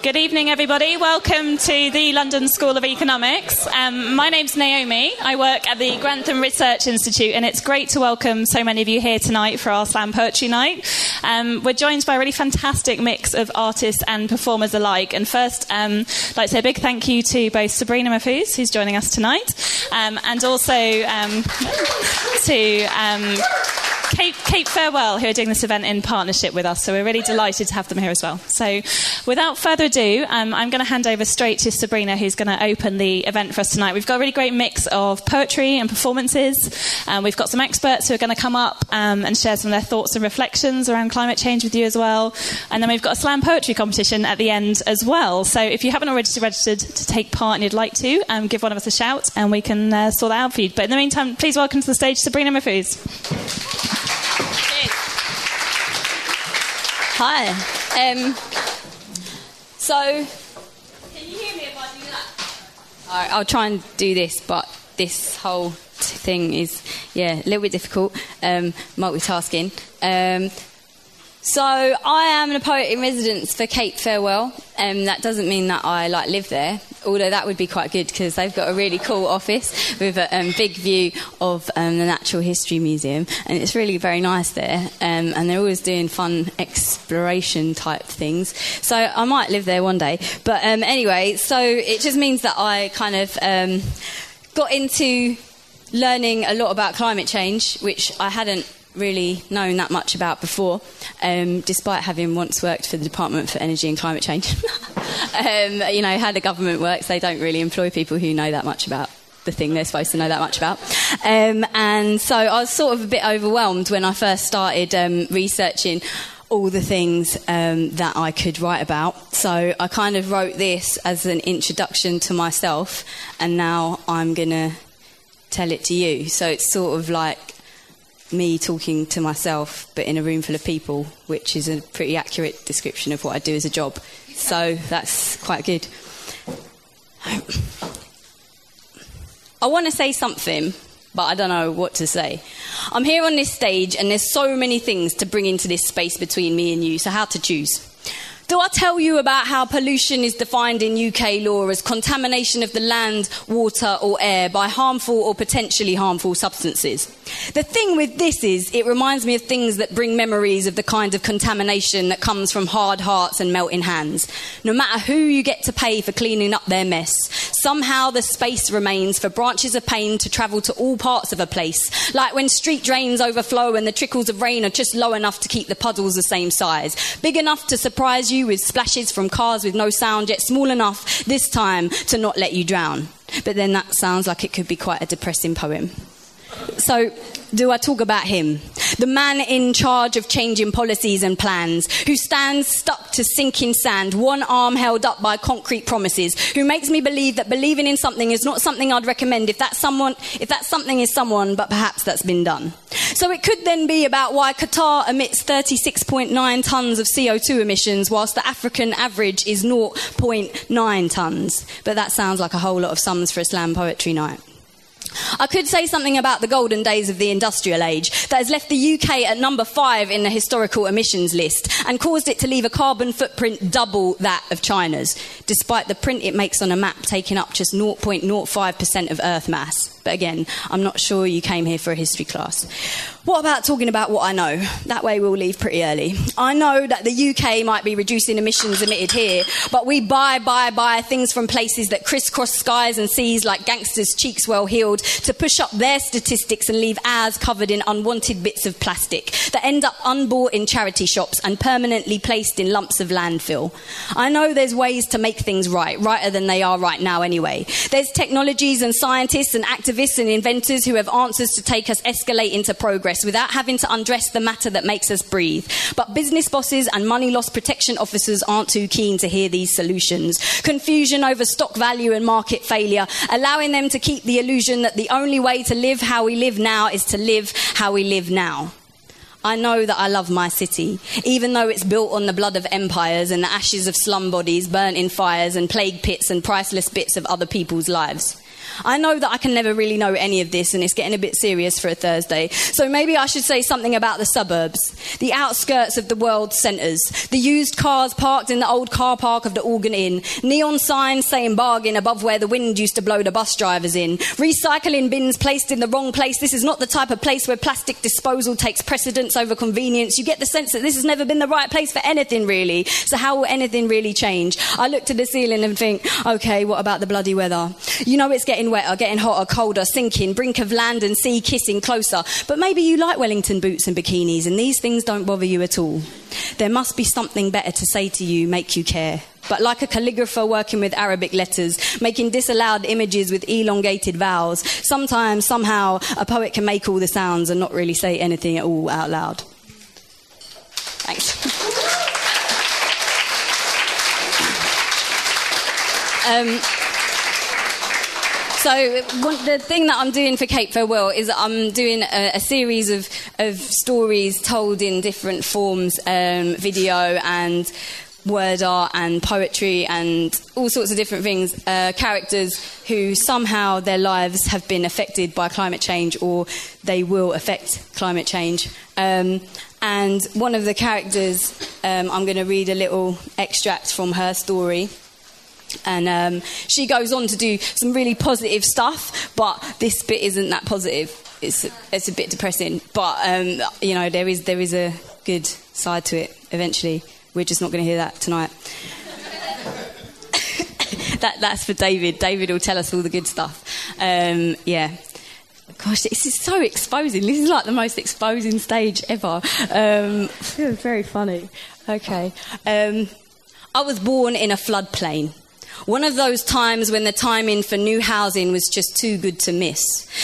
Good evening, everybody. Welcome to the London School of Economics. My name's Naomi. I work at the Grantham Research Institute, and it's great to welcome so many of you here tonight for our Slam Poetry Night. We're joined by a really fantastic mix of artists and performers alike. And first, I'd like to say a big thank you to both Sabrina Mahfouz, who's joining us tonight, and also to Cape Farewell, who are doing this event in partnership with us. So we're really delighted to have them here as well. So without further ado, I'm going to hand over straight to Sabrina, who's going to open the event for us tonight. We've got a really great mix of poetry and performances. We've got some experts who are going to come up and share some of their thoughts and reflections around climate change with you as well. And then we've got a slam poetry competition at the end as well. So if you haven't already registered to take part and you'd like to, give one of us a shout and we can sort that out for you. But in the meantime, please welcome to the stage Sabrina Mahfouz. Hi. Can you hear me if I do that? All right, I'll try and do this, but this whole thing is, a little bit difficult, multitasking. I am a poet in residence for Cape Farewell. That doesn't mean that I live there, although that would be quite good because they've got a really cool office with a big view of the Natural History Museum, and it's really very nice there. And they're always doing fun exploration type things. So I might live there one day. But anyway, so it just means that I kind of got into learning a lot about climate change, which I hadn't really known that much about before, despite having once worked for the Department for Energy and Climate Change. How the government works, they don't really employ people who know that much about the thing they're supposed to know that much about. And so I was sort of a bit overwhelmed when I first started researching all the things that I could write about. So I kind of wrote this as an introduction to myself, and now I'm going to tell it to you. So it's sort of like me talking to myself but in a room full of people, which is a pretty accurate description of what I do as a job, so that's quite good. I want to say something, but I don't know what to say. I'm here on this stage and there's so many things to bring into this space between me and you, so how to choose? Do I tell you about how pollution is defined in UK law as contamination of the land, water or air by harmful or potentially harmful substances? The thing with this is it reminds me of things that bring memories of the kind of contamination that comes from hard hearts and melting hands. No matter who you get to pay for cleaning up their mess, somehow the space remains for branches of pain to travel to all parts of a place, like when street drains overflow and the trickles of rain are just low enough to keep the puddles the same size, big enough to surprise you with splashes from cars with no sound, yet small enough this time to not let you drown. But then that sounds like it could be quite a depressing poem. So do I talk about him? The man in charge of changing policies and plans, who stands stuck to sinking sand, one arm held up by concrete promises, who makes me believe that believing in something is not something I'd recommend if that something is someone, but perhaps that's been done. So it could then be about why Qatar emits 36.9 tonnes of CO2 emissions whilst the African average is 0.9 tonnes. But that sounds like a whole lot of sums for a slam poetry night. I could say something about the golden days of the industrial age that has left the UK at number 5 in the historical emissions list and caused it to leave a carbon footprint double that of China's, despite the print it makes on a map taking up just 0.05% of Earth mass. But again, I'm not sure you came here for a history class. What about talking about what I know? That way we'll leave pretty early. I know that the UK might be reducing emissions emitted here, but we buy things from places that crisscross skies and seas like gangsters' cheeks well healed to push up their statistics and leave ours covered in unwanted bits of plastic that end up unbought in charity shops and permanently placed in lumps of landfill. I know there's ways to make things righter than they are right now anyway. There's technologies and scientists and activists and inventors who have answers to take us escalate into progress without having to undress the matter that makes us breathe. But business bosses and money loss protection officers aren't too keen to hear these solutions. Confusion over stock value and market failure, allowing them to keep the illusion that the only way to live how we live now is to live how we live now. I know that I love my city, even though it's built on the blood of empires and the ashes of slum bodies burnt in fires and plague pits and priceless bits of other people's lives. I know that I can never really know any of this, and it's getting a bit serious for a Thursday. So maybe I should say something about the suburbs, the outskirts of the world's centres, the used cars parked in the old car park of the Organ Inn, neon signs saying bargain above where the wind used to blow the bus drivers in, recycling bins placed in the wrong place. This is not the type of place where plastic disposal takes precedence over convenience. You get the sense that this has never been the right place for anything, really. So how will anything really change? I look to the ceiling and think, OK, what about the bloody weather? You know it's getting wetter, getting hotter, colder, sinking, brink of land and sea kissing closer. But maybe you like Wellington boots and bikinis, and these things don't bother you at all. There must be something better to say to you, make you care. But like a calligrapher working with Arabic letters, making disallowed images with elongated vowels, sometimes, somehow, a poet can make all the sounds and not really say anything at all out loud. Thanks. So the thing that I'm doing for Cape Farewell is I'm doing a series of stories told in different forms, video and word art and poetry and all sorts of different things, characters who somehow their lives have been affected by climate change or they will affect climate change. And one of the characters, I'm going to read a little extract from her story. And she goes on to do some really positive stuff, but this bit isn't that positive. It's a bit depressing, but you know, there is a good side to it eventually. We're just not going to hear that tonight. That's for David. David will tell us all the good stuff. Yeah. Gosh, this is so exposing. This is like the most exposing stage ever. It was very funny. Okay. I was born in a floodplain. One of those times when the timing for new housing was just too good to miss.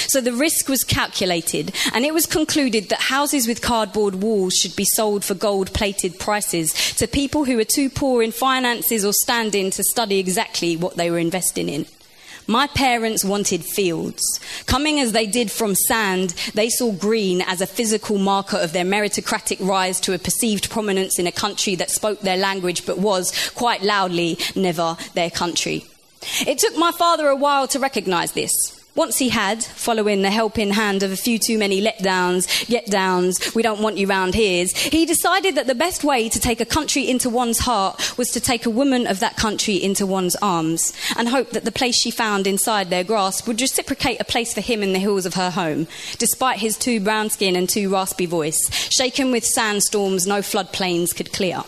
So the risk was calculated, and it was concluded that houses with cardboard walls should be sold for gold-plated prices to people who were too poor in finances or standing to study exactly what they were investing in. My parents wanted fields. Coming as they did from sand, they saw green as a physical marker of their meritocratic rise to a perceived prominence in a country that spoke their language but was, quite loudly, never their country. It took my father a while to recognise this. Once he had, following the helping hand of a few too many letdowns, get-downs, we don't want you round here's, he decided that the best way to take a country into one's heart was to take a woman of that country into one's arms and hope that the place she found inside their grasp would reciprocate a place for him in the hills of her home, despite his too brown skin and too raspy voice, shaken with sandstorms no floodplains could clear.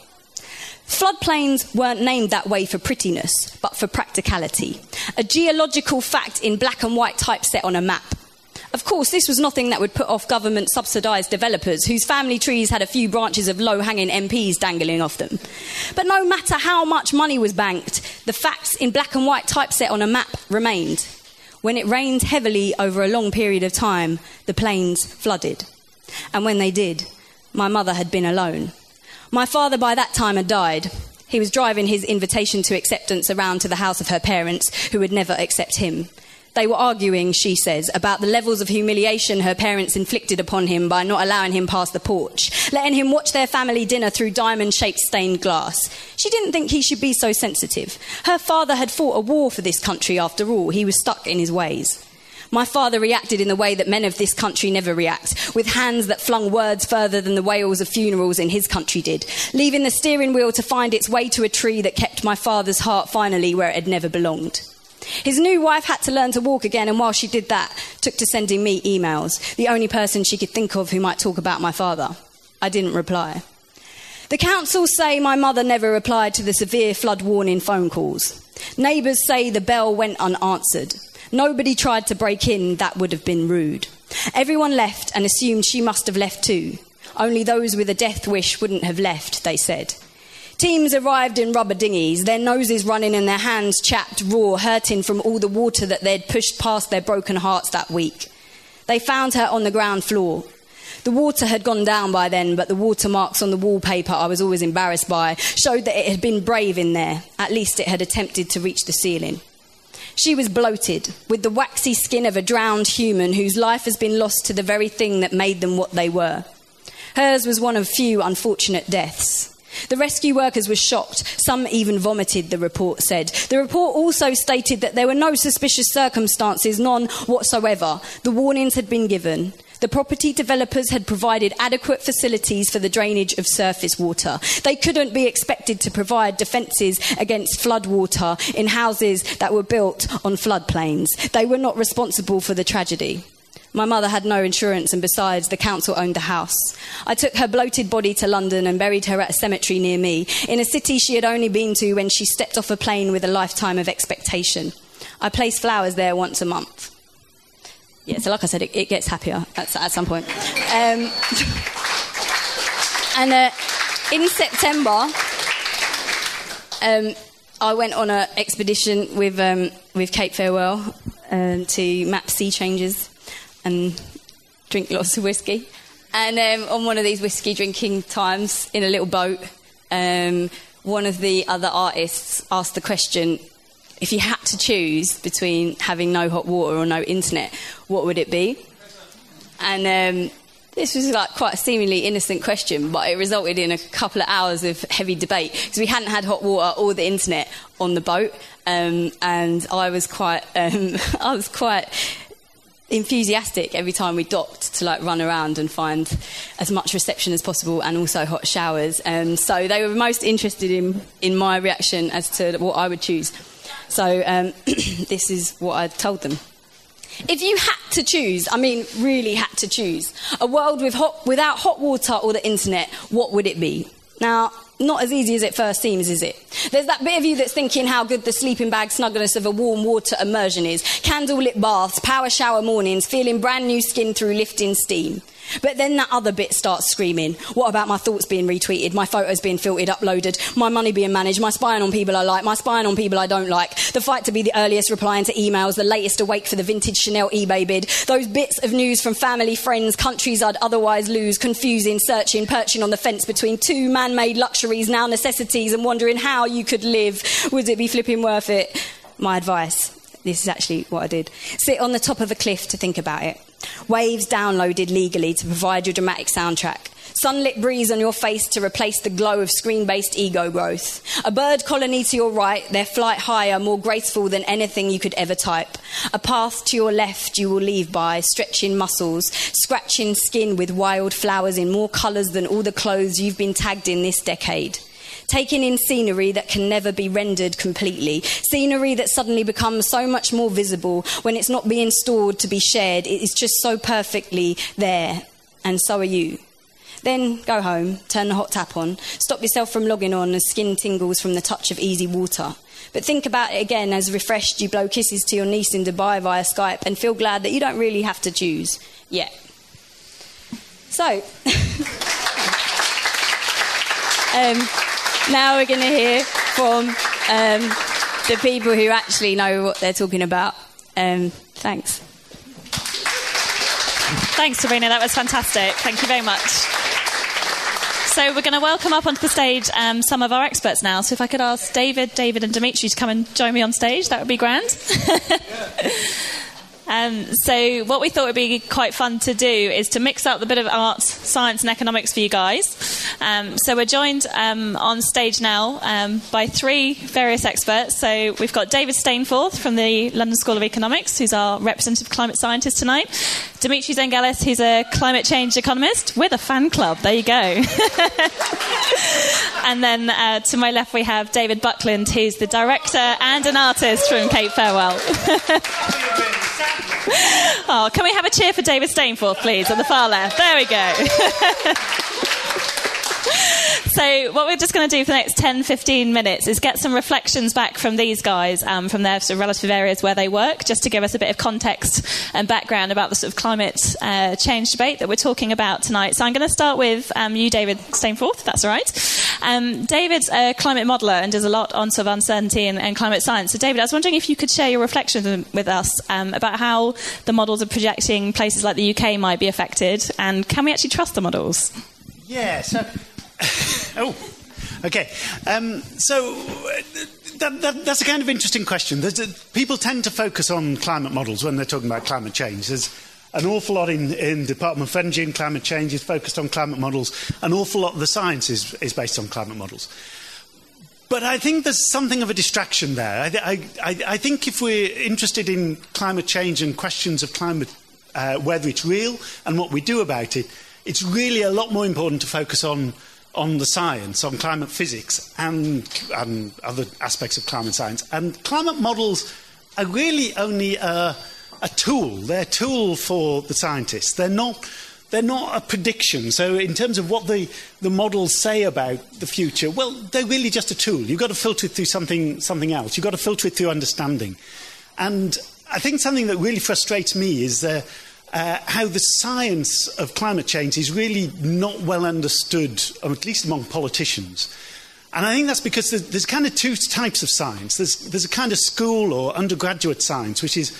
Floodplains weren't named that way for prettiness, but for practicality. A geological fact in black and white typeset on a map. Of course, this was nothing that would put off government-subsidised developers whose family trees had a few branches of low-hanging MPs dangling off them. But no matter how much money was banked, the facts in black and white typeset on a map remained. When it rained heavily over a long period of time, the plains flooded. And when they did, my mother had been alone. My father by that time had died. He was driving his invitation to acceptance around to the house of her parents, who would never accept him. They were arguing, she says, about the levels of humiliation her parents inflicted upon him by not allowing him past the porch, letting him watch their family dinner through diamond-shaped stained glass. She didn't think he should be so sensitive. Her father had fought a war for this country after all. He was stuck in his ways. My father reacted in the way that men of this country never react, with hands that flung words further than the wails of funerals in his country did, leaving the steering wheel to find its way to a tree that kept my father's heart finally where it had never belonged. His new wife had to learn to walk again, and while she did that, took to sending me emails, the only person she could think of who might talk about my father. I didn't reply. The council say my mother never replied to the severe flood warning phone calls. Neighbours say the bell went unanswered. Nobody tried to break in, that would have been rude. Everyone left and assumed she must have left too. Only those with a death wish wouldn't have left, they said. Teams arrived in rubber dinghies, their noses running and their hands chapped, raw, hurting from all the water that they'd pushed past their broken hearts that week. They found her on the ground floor. The water had gone down by then, but the watermarks on the wallpaper I was always embarrassed by showed that it had been brave in there. At least it had attempted to reach the ceiling. She was bloated, with the waxy skin of a drowned human whose life has been lost to the very thing that made them what they were. Hers was one of few unfortunate deaths. The rescue workers were shocked. Some even vomited, the report said. The report also stated that there were no suspicious circumstances, none whatsoever. The warnings had been given. The property developers had provided adequate facilities for the drainage of surface water. They couldn't be expected to provide defences against flood water in houses that were built on floodplains. They were not responsible for the tragedy. My mother had no insurance, and besides, the council owned the house. I took her bloated body to London and buried her at a cemetery near me, in a city she had only been to when she stepped off a plane with a lifetime of expectation. I place flowers there once a month. Yeah, so like I said, it gets happier at some point. In September, I went on an expedition with Cape Farewell to map sea changes and drink lots of whiskey. And on one of these whiskey drinking times in a little boat, one of the other artists asked the question, if you had to choose between having no hot water or no internet, what would it be? And this was like quite a seemingly innocent question, but it resulted in a couple of hours of heavy debate, because we hadn't had hot water or the internet on the boat, and I was quite I was quite enthusiastic every time we docked to like run around and find as much reception as possible, and also hot showers. So they were most interested in my reaction as to what I would choose. So this is what I told them. If you had to choose, I mean really had to choose, a world without hot water or the internet, what would it be? Now, not as easy as it first seems, is it? There's that bit of you that's thinking how good the sleeping bag snugness of a warm water immersion is. Candlelit baths, power shower mornings, feeling brand new skin through lifting steam. But then that other bit starts screaming. What about my thoughts being retweeted, my photos being filtered, uploaded, my money being managed, my spying on people I like, my spying on people I don't like, the fight to be the earliest replying to emails, the latest awake for the vintage Chanel eBay bid, those bits of news from family, friends, countries I'd otherwise lose, confusing, searching, perching on the fence between two man-made luxuries, now necessities, and wondering how you could live. Would it be flipping worth it? My advice, this is actually what I did. Sit on the top of a cliff to think about it. Waves downloaded legally to provide your dramatic soundtrack. Sunlit breeze on your face to replace the glow of screen-based ego growth. A bird colony to your right, their flight higher, more graceful than anything you could ever type. A path to your left you will leave by, stretching muscles, scratching skin with wild flowers in more colours than all the clothes you've been tagged in this decade. Taking in scenery that can never be rendered completely, scenery that suddenly becomes so much more visible when it's not being stored to be shared, it is just so perfectly there, and so are you. Then go home, turn the hot tap on, stop yourself from logging on as skin tingles from the touch of easy water. But think about it again as refreshed you blow kisses to your niece in Dubai via Skype and feel glad that you don't really have to choose yet. So... now we're going to hear from the people who actually know what they're talking about. Thanks. Thanks, Sabrina. That was fantastic. Thank you very much. So we're going to welcome up onto the stage some of our experts now. So if I could ask David and Dimitri to come and join me on stage, that would be grand. Yeah. So what we thought would be quite fun to do is to mix up the bit of art, science and economics for you guys. So we're joined on stage now by three various experts. So we've got David Stainforth from the London School of Economics, who's our representative climate scientist tonight. Dimitri Zengelis, who's a climate change economist with a fan club. There you go. And then to my left we have David Buckland, who's the director and an artist from Cape Farewell. Oh, can we have a cheer for David Stainforth, please, on the far left? There we go. So what we're just going to do for the next 10-15 minutes is get some reflections back from these guys, from their sort of relative areas where they work, just to give us a bit of context and background about the sort of climate change debate that we're talking about tonight. So I'm going to start with you, David Stainforth, if that's all right. David's a climate modeller and does a lot on sort of uncertainty and climate science. So David, I was wondering if you could share your reflections with us about how the models are projecting places like the UK might be affected, and can we actually trust the models? Yeah, so... Oh, okay. So that's a kind of interesting question. People tend to focus on climate models when they're talking about climate change. There's An awful lot in Department for Energy and Climate Change is focused on climate models. An awful lot of the science is based on climate models. But I think there's something of a distraction there. I think if we're interested in climate change and questions of climate, whether it's real and what we do about it, it's really a lot more important to focus on the science, on climate physics and other aspects of climate science. And climate models are really only a tool. They're a tool for the scientists. They're not a prediction. So in terms of what the models say about the future, well, they're really just a tool. You've got to filter it through something else. You've got to filter it through understanding. And I think something that really frustrates me is how the science of climate change is really not well understood, or at least among politicians. And I think that's because there's kind of two types of science. There's a kind of school or undergraduate science, which is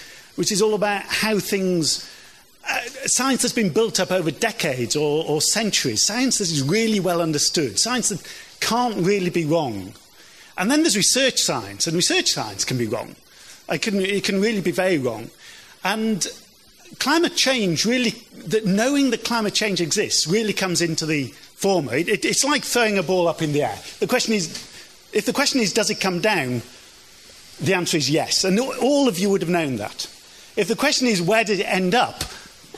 all about how things... science that's been built up over decades or centuries, science that is really well understood, science that can't really be wrong. And then there's research science, and research science can be wrong. It can really be very wrong. And climate change really, knowing that climate change exists really comes into the former. It's like throwing a ball up in the air. The question is, if the question is, does it come down? The answer is yes. And all of you would have known that. If the question is, where did it end up?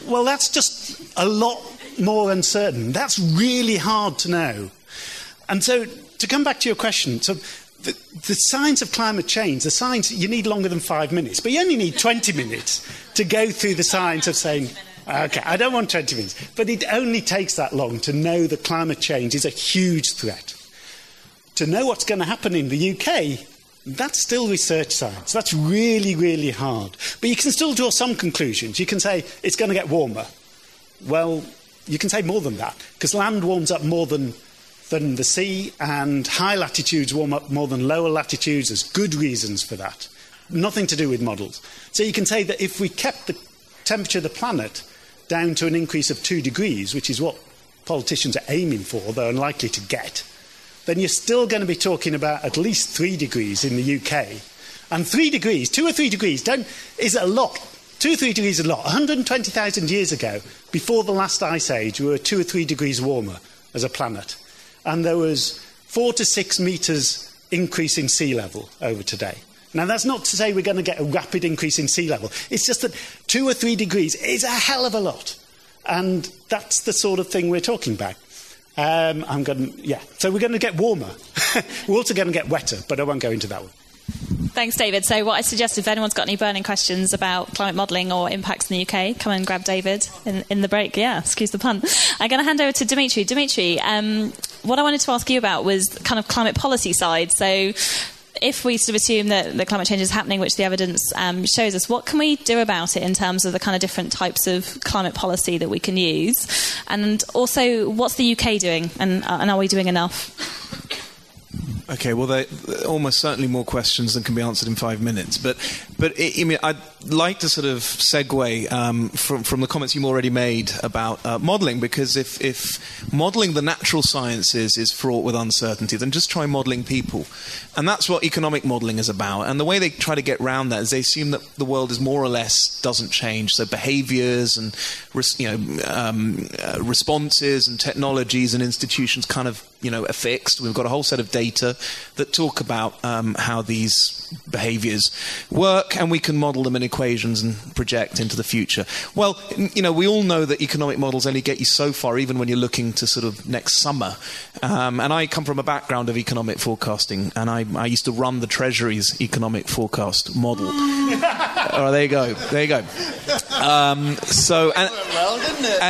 Well, that's just a lot more uncertain. That's really hard to know. And so, to come back to your question, so the science of climate change, the science, you need longer than 5 minutes, but you only need 20 minutes to go through the science of saying, okay, I don't want 20 minutes. But it only takes that long to know that climate change is a huge threat. To know what's going to happen in the UK, that's still research science. That's really, really hard. But you can still draw some conclusions. You can say, it's going to get warmer. Well, you can say more than that, because land warms up more than the sea, and high latitudes warm up more than lower latitudes. There's good reasons for that. Nothing to do with models. So you can say that if we kept the temperature of the planet down to an increase of 2 degrees, which is what politicians are aiming for, they're unlikely to get, then you're still going to be talking about at least 3 degrees in the UK. And 3 degrees, 2 or 3 degrees, is a lot. 2 or 3 degrees is a lot. 120,000 years ago, before the last ice age, we were 2 or 3 degrees warmer as a planet. And there was 4 to 6 metres increase in sea level over today. Now, that's not to say we're going to get a rapid increase in sea level. It's just that 2 or 3 degrees is a hell of a lot. And that's the sort of thing we're talking about. So we're going to get warmer. We're also going to get wetter, but I won't go into that one. Thanks, David. So what I suggest, if anyone's got any burning questions about climate modelling or impacts in the UK, come and grab David in the break. Yeah, excuse the pun. I'm going to hand over to Dimitri. Dimitri, what I wanted to ask you about was kind of climate policy side. So if we sort of assume that the climate change is happening, which the evidence shows us, what can we do about it in terms of the kind of different types of climate policy that we can use? And also, what's the UK doing, and are we doing enough? Okay, well, there are almost certainly more questions than can be answered in 5 minutes. But I'd like to sort of segue from the comments you already made about modelling, because if modelling the natural sciences is fraught with uncertainty, then just try modelling people. And that's what economic modelling is about. And the way they try to get around that is they assume that the world is more or less doesn't change. So behaviours and responses and technologies and institutions kind of are fixed. We've got a whole set of data that talk about how these behaviours work, and we can model them in equations and project into the future. Well, we all know that economic models only get you so far, even when you're looking to sort of next summer. And I come from a background of economic forecasting, and I used to run the Treasury's economic forecast model. Oh, there you go. That worked well, didn't it?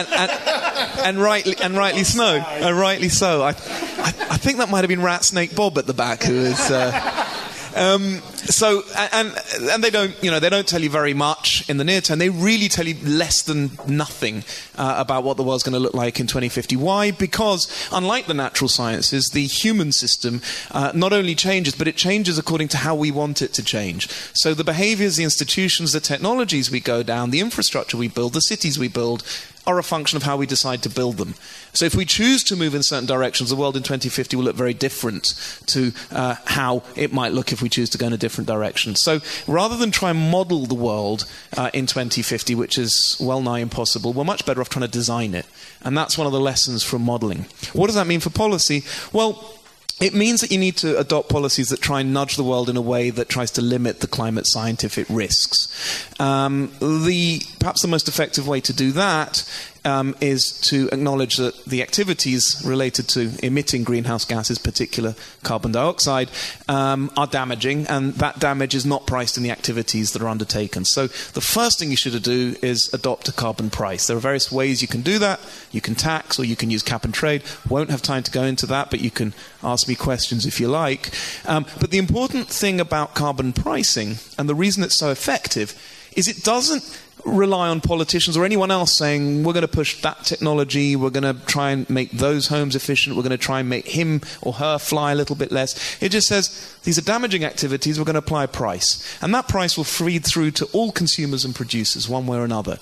And rightly so. I think that might have been Rat Snake Bob at the back, who is. So they don't tell you very much in the near term. They really tell you less than nothing about what the world's going to look like in 2050. Why? Because unlike the natural sciences, the human system not only changes, but it changes according to how we want it to change. So the behaviours, the institutions, the technologies we go down, the infrastructure we build, the cities we build are a function of how we decide to build them. So if we choose to move in certain directions, the world in 2050 will look very different to how it might look if we choose to go in a different direction. So rather than try and model the world in 2050, which is well nigh impossible, we're much better off trying to design it. And that's one of the lessons from modeling. What does that mean for policy? Well, it means that you need to adopt policies that try and nudge the world in a way that tries to limit the climate scientific risks. Perhaps the most effective way to do that is to acknowledge that the activities related to emitting greenhouse gases, particular carbon dioxide, are damaging, and that damage is not priced in the activities that are undertaken. So the first thing you should do is adopt a carbon price. There are various ways you can do that. You can tax, or you can use cap and trade. Won't have time to go into that, but you can ask me questions if you like. But the important thing about carbon pricing, and the reason it's so effective, is it doesn't rely on politicians or anyone else saying, we're going to push that technology, we're going to try and make those homes efficient, we're going to try and make him or her fly a little bit less. It just says, these are damaging activities, we're going to apply a price. And that price will feed through to all consumers and producers, one way or another.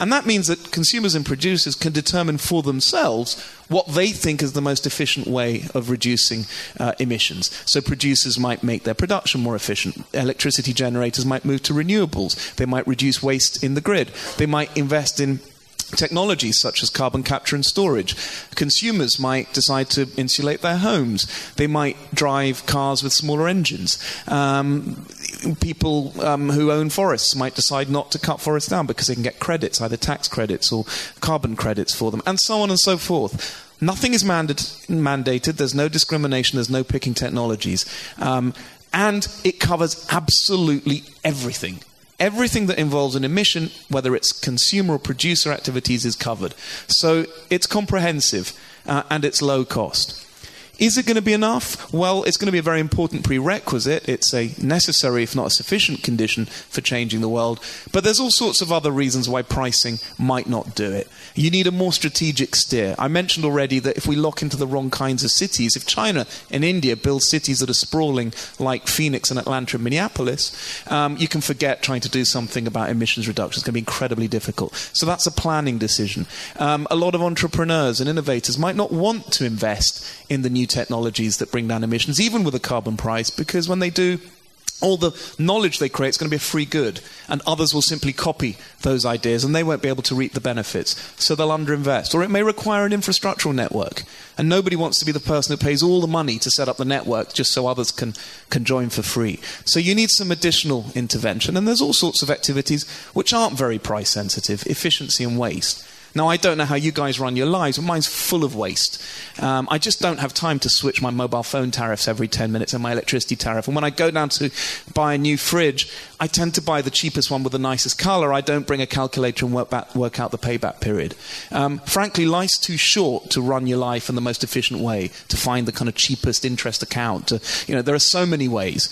And that means that consumers and producers can determine for themselves what they think is the most efficient way of reducing emissions. So producers might make their production more efficient. Electricity generators might move to renewables. They might reduce waste in the grid. They might invest in technologies such as carbon capture and storage. Consumers might decide to insulate their homes. They might drive cars with smaller engines. People who own forests might decide not to cut forests down because they can get credits, either tax credits or carbon credits for them, and so on and so forth. Nothing is mandated. There's no discrimination. There's no picking technologies. And it covers absolutely everything. Everything that involves an emission, whether it's consumer or producer activities, is covered. So it's comprehensive and it's low cost. Is it going to be enough? Well, it's going to be a very important prerequisite. It's a necessary, if not a sufficient, condition for changing the world. But there's all sorts of other reasons why pricing might not do it. You need a more strategic steer. I mentioned already that if we lock into the wrong kinds of cities, if China and India build cities that are sprawling like Phoenix and Atlanta and Minneapolis, you can forget trying to do something about emissions reduction. It's going to be incredibly difficult. So that's a planning decision. A lot of entrepreneurs and innovators might not want to invest in the new technologies that bring down emissions, even with a carbon price, because when they do, all the knowledge they create is going to be a free good, and others will simply copy those ideas, and they won't be able to reap the benefits, so they'll underinvest. Or it may require an infrastructural network, and nobody wants to be the person who pays all the money to set up the network just so others can join for free. So you need some additional intervention, and there's all sorts of activities which aren't very price sensitive, efficiency and waste. Now, I don't know how you guys run your lives, but mine's full of waste. I just don't have time to switch my mobile phone tariffs every 10 minutes and my electricity tariff. And when I go down to buy a new fridge, I tend to buy the cheapest one with the nicest color. I don't bring a calculator and work out the payback period. Frankly, life's too short to run your life in the most efficient way, to find the kind of cheapest interest account. There are so many ways.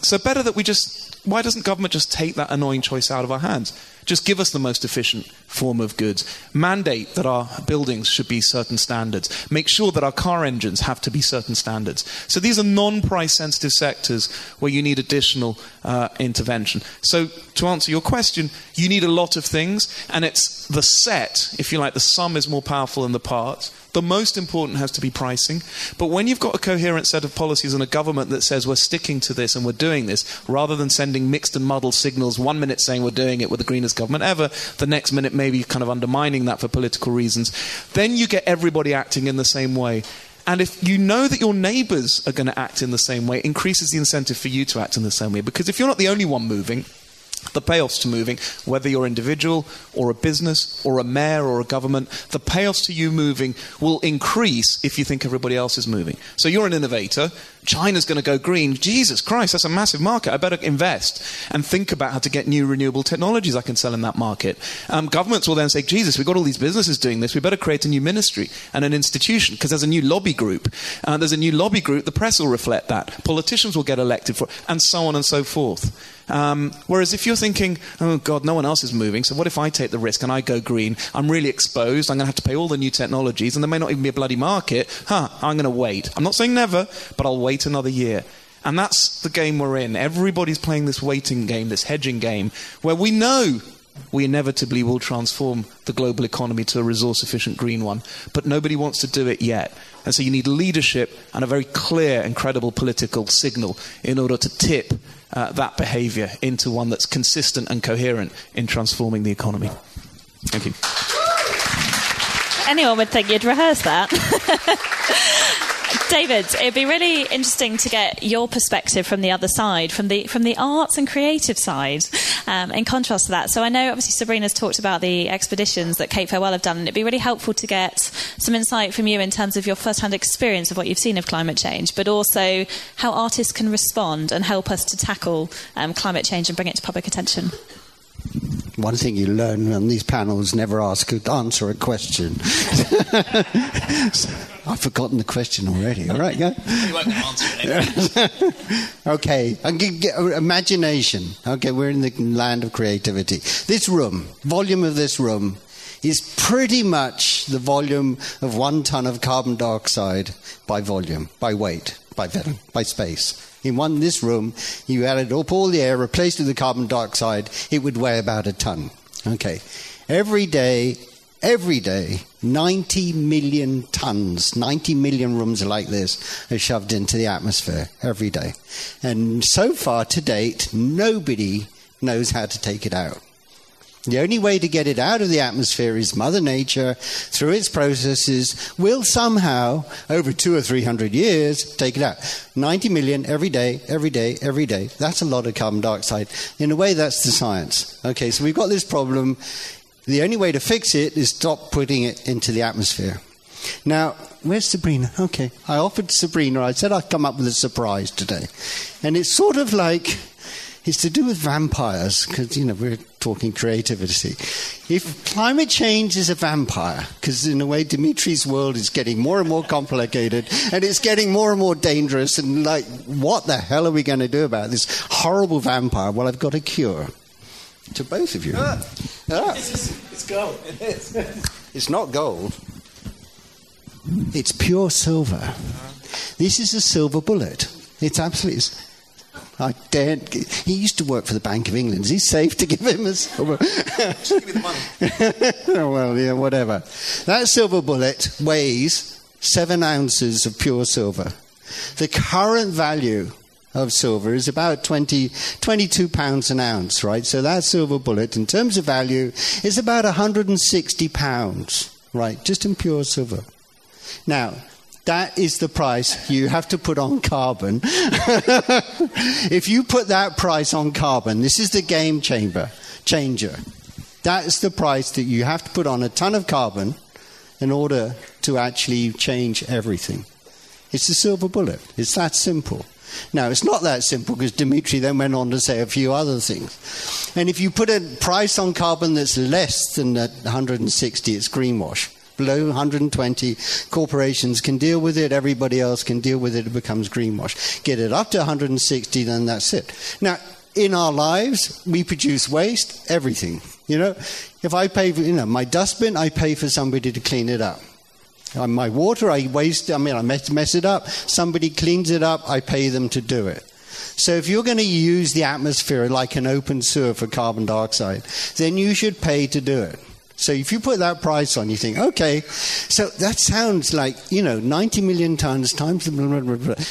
So better that we just... Why doesn't government just take that annoying choice out of our hands? Just give us the most efficient form of goods. Mandate that our buildings should be certain standards. Make sure that our car engines have to be certain standards. So these are non-price sensitive sectors where you need additional intervention. So to answer your question, you need a lot of things, and it's the set, if you like, the sum is more powerful than the parts. The most important has to be pricing. But when you've got a coherent set of policies and a government that says we're sticking to this and we're doing this, rather than sending mixed and muddled signals, one minute saying we're doing it with the greenest government ever, the next minute maybe kind of undermining that for political reasons, then you get everybody acting in the same way. And if you know that your neighbours are going to act in the same way, it increases the incentive for you to act in the same way. Because if you're not the only one moving... The payoffs to moving, whether you're individual or a business or a mayor or a government, the payoffs to you moving will increase if you think everybody else is moving. So you're an innovator. China's going to go green. Jesus Christ, that's a massive market. I better invest and think about how to get new renewable technologies I can sell in that market. Governments will then say, Jesus, we've got all these businesses doing this. We better create a new ministry and an institution because there's a new lobby group. There's a new lobby group. The press will reflect that. Politicians will get elected for it, and so on and so forth. Whereas if you're thinking, oh God, no one else is moving, so what if I take the risk and I go green? I'm really exposed, I'm going to have to pay all the new technologies, and there may not even be a bloody market. I'm going to wait. I'm not saying never, but I'll wait another year. And that's the game we're in. Everybody's playing this waiting game, this hedging game, where we know we inevitably will transform the global economy to a resource-efficient green one. But nobody wants to do it yet. And so you need leadership and a very clear and credible political signal in order to tip that behaviour into one that's consistent and coherent in transforming the economy. Thank you. Anyone would think you'd rehearse that. David, it'd be really interesting to get your perspective from the other side, from the arts and creative side, in contrast to that. So I know obviously Sabrina's talked about the expeditions that Cape Farewell have done, and it'd be really helpful to get some insight from you in terms of your first-hand experience of what you've seen of climate change, but also how artists can respond and help us to tackle climate change and bring it to public attention. One thing you learn on these panels, never answer a question. I've forgotten the question already. All right, yeah? You won't answer it. Okay, imagination. Okay, we're in the land of creativity. This room, volume of this room, is pretty much the volume of 1 ton of carbon dioxide by volume, by weight, by venom, by space. In this room, you added up all the air, replaced it with carbon dioxide, it would weigh about 1 ton. Okay. Every day, 90 million tons, 90 million rooms like this are shoved into the atmosphere every day. And so far to date, nobody knows how to take it out. The only way to get it out of the atmosphere is Mother Nature, through its processes, will somehow, over 200 or 300 years, take it out. 90 million every day, every day, every day. That's a lot of carbon dioxide. In a way, that's the science. Okay, so we've got this problem. The only way to fix it is stop putting it into the atmosphere. Now, where's Sabrina? Okay, I offered Sabrina, I said I'd come up with a surprise today. And it's sort of like... It's to do with vampires, because, you know, we're talking creativity. If climate change is a vampire, because in a way Dimitri's world is getting more and more complicated, and it's getting more and more dangerous, and like, what the hell are we going to do about this horrible vampire? Well, I've got a cure. To both of you. It's gold. It is. It's not gold. It's pure silver. This is a silver bullet. It's absolutely... He used to work for the Bank of England. Is he safe to give him a silver? Just give me the money. Well, yeah, whatever. That silver bullet weighs 7 ounces of pure silver. The current value of silver is about 22 pounds an ounce, right? So that silver bullet, in terms of value, is about 160 pounds, right? Just in pure silver. Now... that is the price you have to put on carbon. If you put that price on carbon, this is the game changer. That's the price that you have to put on a ton of carbon in order to actually change everything. It's the silver bullet. It's that simple. Now, it's not that simple, because Dimitri then went on to say a few other things. And if you put a price on carbon that's less than 160, it's greenwash. Below 120, corporations can deal with it, everybody else can deal with it, it becomes greenwash. Get it up to 160, then that's it. Now, in our lives, we produce waste, everything. You know, if I pay for, you know, my dustbin, I pay for somebody to clean it up. My water, I mess it up, somebody cleans it up, I pay them to do it. So if you're going to use the atmosphere like an open sewer for carbon dioxide, then you should pay to do it. So if you put that price on, you think, okay, so that sounds like, you know, 90 million tons times...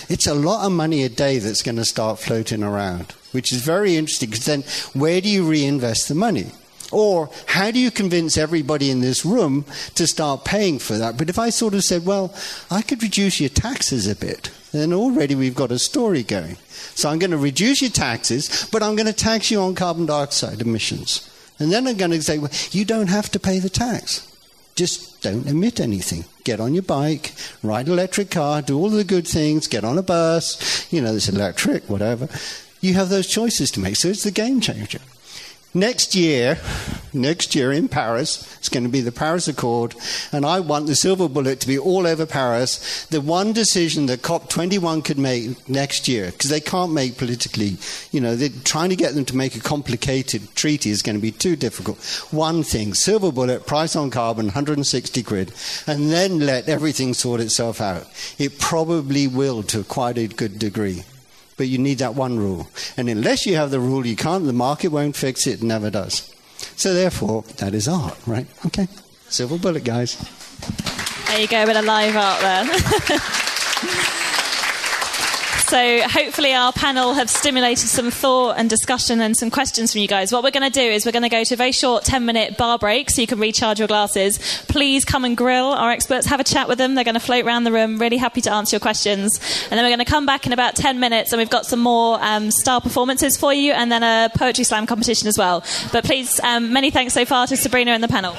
It's a lot of money a day that's going to start floating around, which is very interesting, because then where do you reinvest the money? Or how do you convince everybody in this room to start paying for that? But if I sort of said, well, I could reduce your taxes a bit, then already we've got a story going. So I'm going to reduce your taxes, but I'm going to tax you on carbon dioxide emissions. And then I'm going to say, well, you don't have to pay the tax. Just don't emit anything. Get on your bike, ride an electric car, do all the good things, get on a bus, you know, it's electric, whatever. You have those choices to make. So it's the game changer. Next year in Paris, it's going to be the Paris Accord, and I want the silver bullet to be all over Paris. The one decision that COP21 could make next year, because they can't make politically, you know, trying to get them to make a complicated treaty is going to be too difficult. One thing, silver bullet, price on carbon, 160 quid, and then let everything sort itself out. It probably will to quite a good degree. But you need that one rule. And unless you have the rule, you can't, the market won't fix it, it never does. So therefore, that is art, right? Okay. Silver bullet, guys. There you go with a live art there. So hopefully our panel have stimulated some thought and discussion and some questions from you guys. What we're going to do is we're going to go to a very short 10-minute bar break so you can recharge your glasses. Please come and grill our experts. Have a chat with them. They're going to float around the room, really happy to answer your questions. And then we're going to come back in about 10 minutes and we've got some more style performances for you and then a poetry slam competition as well. But please, many thanks so far to Sabrina and the panel.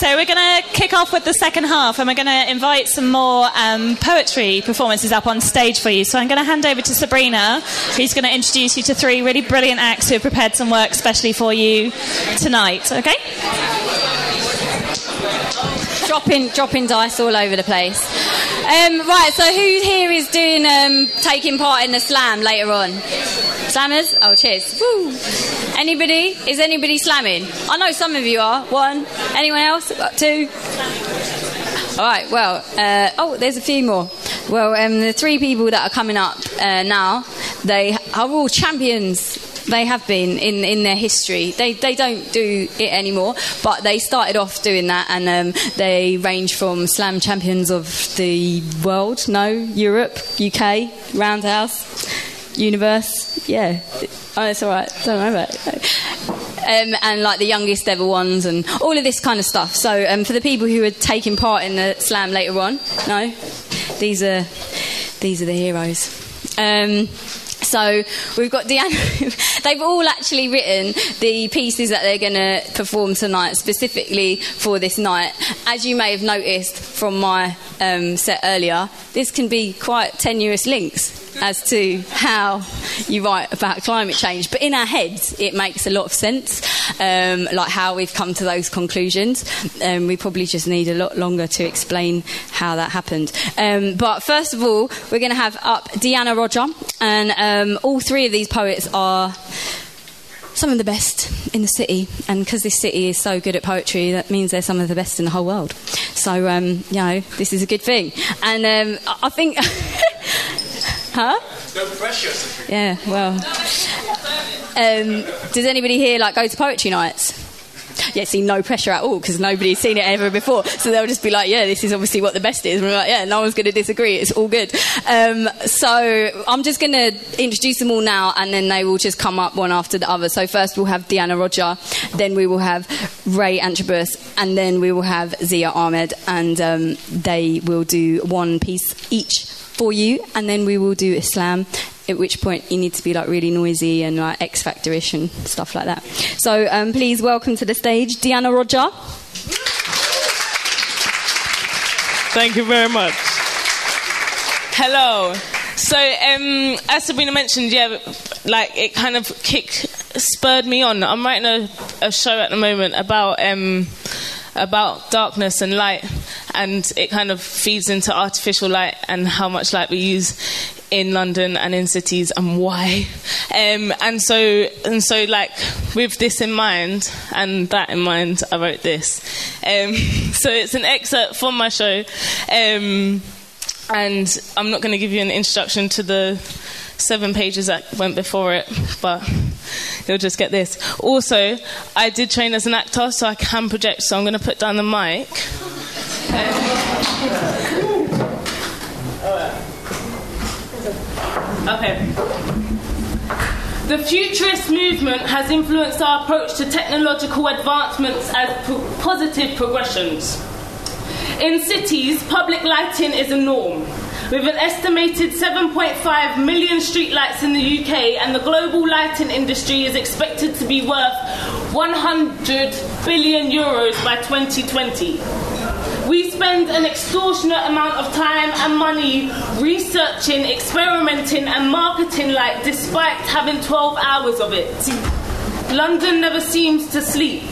So we're going to kick off with the second half and we're going to invite some more poetry performances up on stage for you. So I'm going to hand over to Sabrina, who's going to introduce you to three really brilliant acts who have prepared some work specially for you tonight, okay? Dropping dice all over the place. Right, so who here is doing taking part in the slam later on? Slammers? Oh, cheers. Woo. Anybody? Is anybody slamming? I know some of you are. One. Anyone else? Two. All right, well, there's a few more. Well, the three people that are coming up now, they are all champions. They have been in their history. They don't do it anymore, but they started off doing that, and they range from slam champions of the world, Europe, UK, Roundhouse, Universe. Yeah. Oh, it's all right. Don't worry about it. And like the youngest ever ones and all of this kind of stuff. So for the people who are taking part in the slam later on, these are the heroes. So we've got Deanna. They've all actually written the pieces that they're going to perform tonight, specifically for this night. As you may have noticed from my set earlier, this can be quite tenuous links as to how you write about climate change. But in our heads, it makes a lot of sense, like how we've come to those conclusions. We probably just need a lot longer to explain how that happened. But first of all, we're going to have up Deanna Rodger. And all three of these poets are some of the best in the city. And because this city is so good at poetry, that means they're some of the best in the whole world. So, this is a good thing. And I think... Huh? No pressure. Yeah, well. Does anybody here go to poetry nights? Yeah, see, no pressure at all because nobody's seen it ever before. So they'll just be like, yeah, this is obviously what the best is. And we're like, yeah, no one's going to disagree. It's all good. So I'm just going to introduce them all now and then they will just come up one after the other. So first we'll have Deanna Rodger, then we will have Ray Antrobus, and then we will have Zia Ahmed, and they will do one piece each for you, and then we will do a slam, at which point you need to be really noisy and X Factor-ish and stuff like that. So please welcome to the stage Deanna Rodger. Thank you very much. Hello. So as Sabrina mentioned, it kind of spurred me on. I'm writing a show at the moment about darkness and light, and it kind of feeds into artificial light and how much light we use in London and in cities and why. And so with this in mind and that in mind, I wrote this. So it's an excerpt from my show, and I'm not going to give you an introduction to the 7 pages that went before it, but you'll just get this. Also, I did train as an actor, so I can project, so I'm going to put down the mic. Okay. The futurist movement has influenced our approach to technological advancements as positive progressions. In cities, public lighting is a norm, with an estimated 7.5 million streetlights in the UK, and the global lighting industry is expected to be worth €100 billion by 2020. We spend an extortionate amount of time and money researching, experimenting and marketing light despite having 12 hours of it. London never seems to sleep.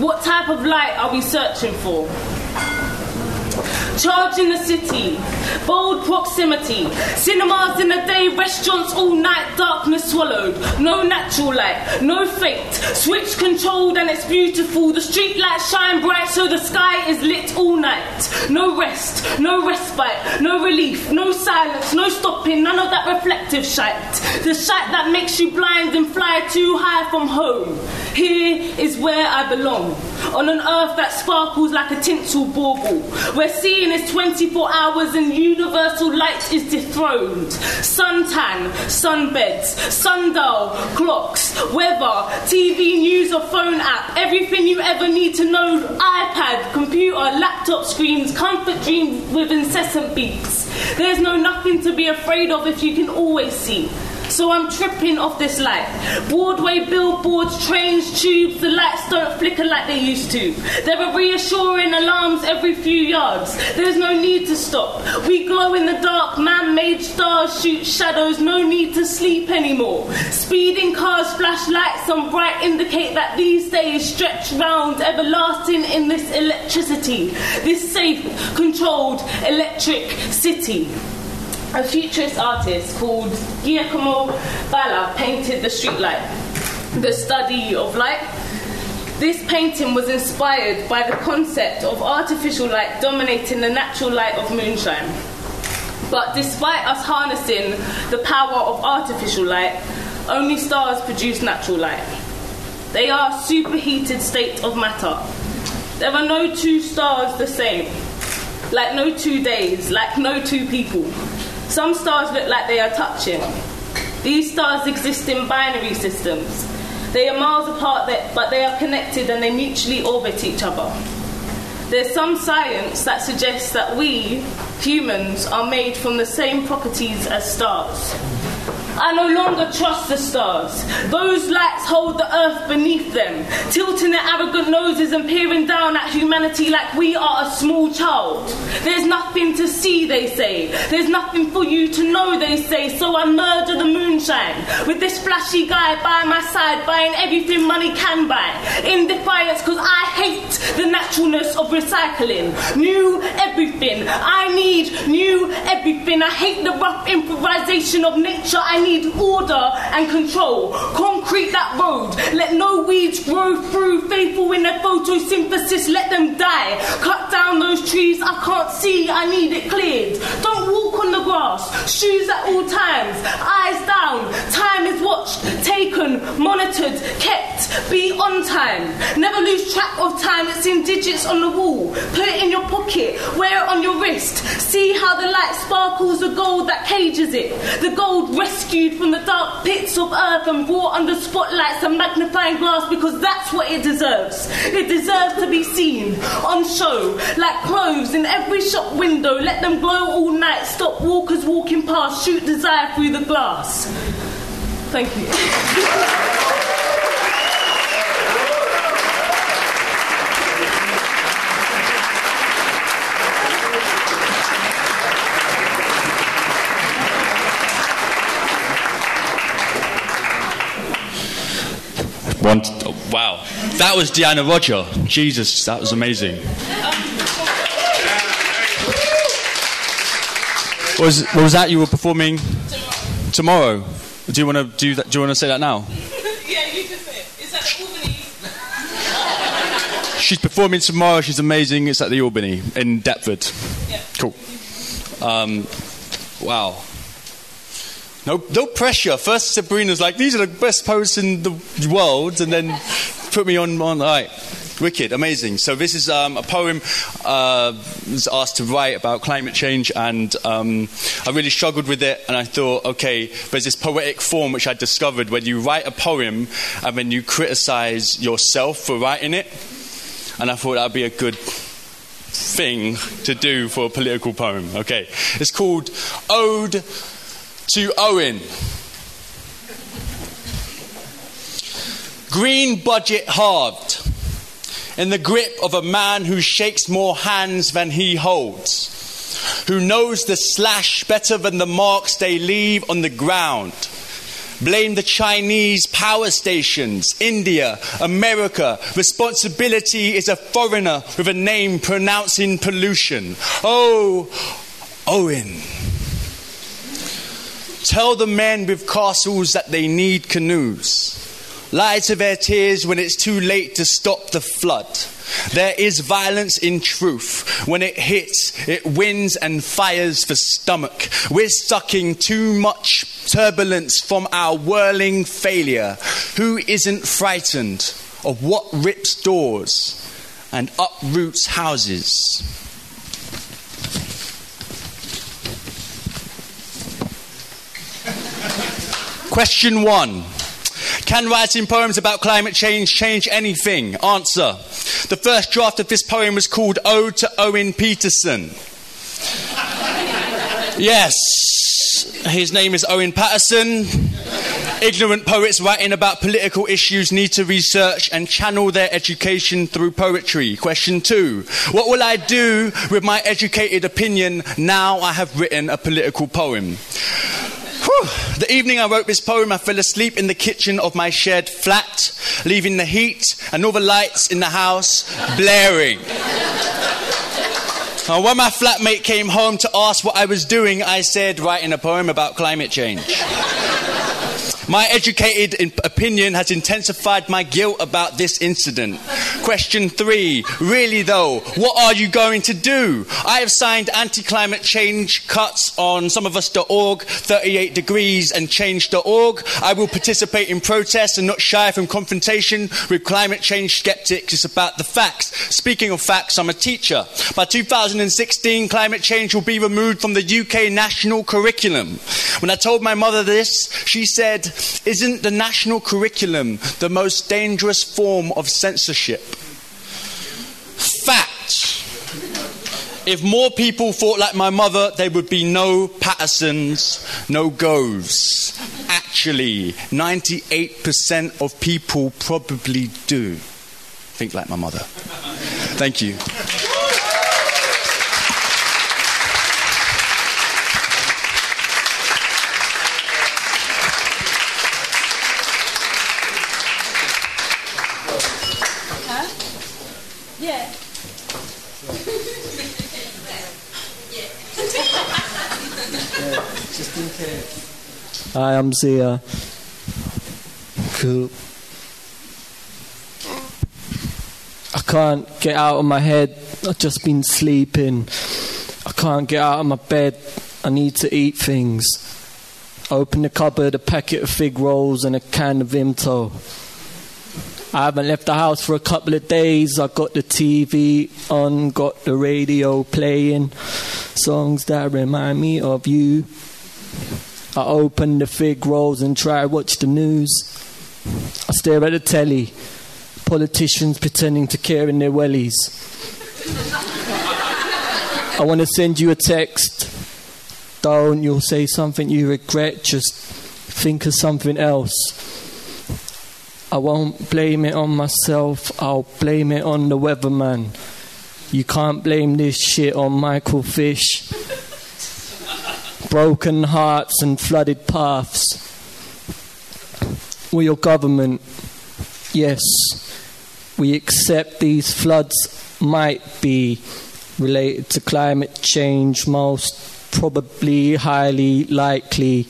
What type of light are we searching for? Charge in the city, bold proximity, cinemas in the day, restaurants all night, darkness swallowed, no natural light, no fate, switch controlled and it's beautiful, the street lights shine bright so the sky is lit all night, no rest, no respite, no relief, no silence, no stopping, none of that reflective shite, the shite that makes you blind and fly too high from home. Here is where I belong, on an earth that sparkles like a tinsel bauble, where seeing is 24 hours and universal light is dethroned. Suntan, sunbeds, sundial, clocks, weather, TV news or phone app, everything you ever need to know, iPad, computer, laptop screens, comfort dreams with incessant beats. There's nothing to be afraid of if you can always see. So I'm tripping off this light. Broadway billboards, trains, tubes, the lights don't flicker like they used to. There are reassuring alarms every few yards. There's no need to stop. We glow in the dark, man-made stars shoot shadows, no need to sleep anymore. Speeding cars flash lights on bright indicate that these days stretch round, everlasting in this electricity, this safe, controlled, electric city. A futurist artist called Giacomo Balla painted The Streetlight, the study of light. This painting was inspired by the concept of artificial light dominating the natural light of moonshine. But despite us harnessing the power of artificial light, only stars produce natural light. They are superheated states of matter. There are no two stars the same, like no 2 days, like no two people. Some stars look like they are touching. These stars exist in binary systems. They are miles apart, but they are connected and they mutually orbit each other. There's some science that suggests that we, humans, are made from the same properties as stars. I no longer trust the stars. Those lights hold the earth beneath them, tilting their arrogant noses and peering down at humanity like we are a small child. There's nothing to see, they say. There's nothing for you to know, they say. So I murder the moonshine with this flashy guy by my side, buying everything money can buy, in defiance, because I hate the naturalness of recycling. New everything. I need new everything. I hate the rough improvisation of nature. I need order and control. Concrete that road. Let no weeds grow through. Faithful in their photosynthesis. Let them die. Cut down those trees. I can't see. I need it cleared. Don't walk on the grass. Shoes at all times. Eyes down. Time is watched, taken, monitored, kept. Be on time. Never lose track of time. It's in digits on the wall. Put it in your pocket. Wear it on your wrist. See how the light sparkles the gold that cages it. The gold rescues from the dark pits of earth and brought under spotlights and magnifying glass, because that's what it deserves. It deserves to be seen, on show, like clothes in every shop window. Let them glow all night. Stop walkers walking past. Shoot desire through the glass. Thank you. Wow, that was Deanna Rodger. Jesus, that was amazing. What was that you were performing? Tomorrow. Do you want to do that? Do you want to say that now? Yeah, you can say it. It's at the Albany. She's performing tomorrow. She's amazing. It's at the Albany in Deptford. Yeah. Cool. Wow. No pressure. First, Sabrina's like, these are the best poets in the world, and then put me on. All right, wicked, amazing. So this is a poem was asked to write about climate change, and I really struggled with it, and I thought, okay, there's this poetic form which I discovered when you write a poem and then you criticise yourself for writing it, and I thought that would be a good thing to do for a political poem. Okay, it's called Ode to Owen. Green budget halved, in the grip of a man who shakes more hands than he holds, who knows the slash better than the marks they leave on the ground. Blame the Chinese power stations, India, America. Responsibility is a foreigner with a name pronouncing pollution. Oh, Owen. Tell the men with castles that they need canoes. Lie to their tears when it's too late to stop the flood. There is violence in truth. When it hits, it wins and fires the stomach. We're sucking too much turbulence from our whirling failure. Who isn't frightened of what rips doors and uproots houses? Question one. Can writing poems about climate change change anything? Answer. The first draft of this poem was called Ode to Owen Patterson. Yes, his name is Owen Patterson. Ignorant poets writing about political issues need to research and channel their education through poetry. Question two. What will I do with my educated opinion now I have written a political poem? Whew. The evening I wrote this poem, I fell asleep in the kitchen of my shared flat, leaving the heat and all the lights in the house blaring. And when my flatmate came home to ask what I was doing, I said, writing a poem about climate change. My educated opinion has intensified my guilt about this incident. Question three, really though, what are you going to do? I have signed anti-climate change cuts on someofus.org, 38degreesandchange.org. I will participate in protests and not shy from confrontation with climate change sceptics. It's about the facts. Speaking of facts, I'm a teacher. By 2016, climate change will be removed from the UK national curriculum. When I told my mother this, she said, isn't the national curriculum the most dangerous form of censorship? Fact. If more people thought like my mother, there would be no Pattersons, no Goves. Actually, 98% of people probably do think like my mother. Thank you. Hi, I'm Zia. Cool. I can't get out of my head. I've just been sleeping. I can't get out of my bed. I need to eat things. I opened the cupboard, a packet of fig rolls and a can of Vimto. I haven't left the house for a couple of days. I got the TV on, got the radio playing songs that remind me of you. I open the fig rolls and try to watch the news. I stare at the telly. Politicians pretending to care in their wellies. I want to send you a text. Don't, you'll say something you regret. Just think of something else. I won't blame it on myself. I'll blame it on the weatherman. You can't blame this shit on Michael Fish. Broken hearts and flooded paths. We, your government, yes, we accept these floods might be related to climate change, most probably, highly likely.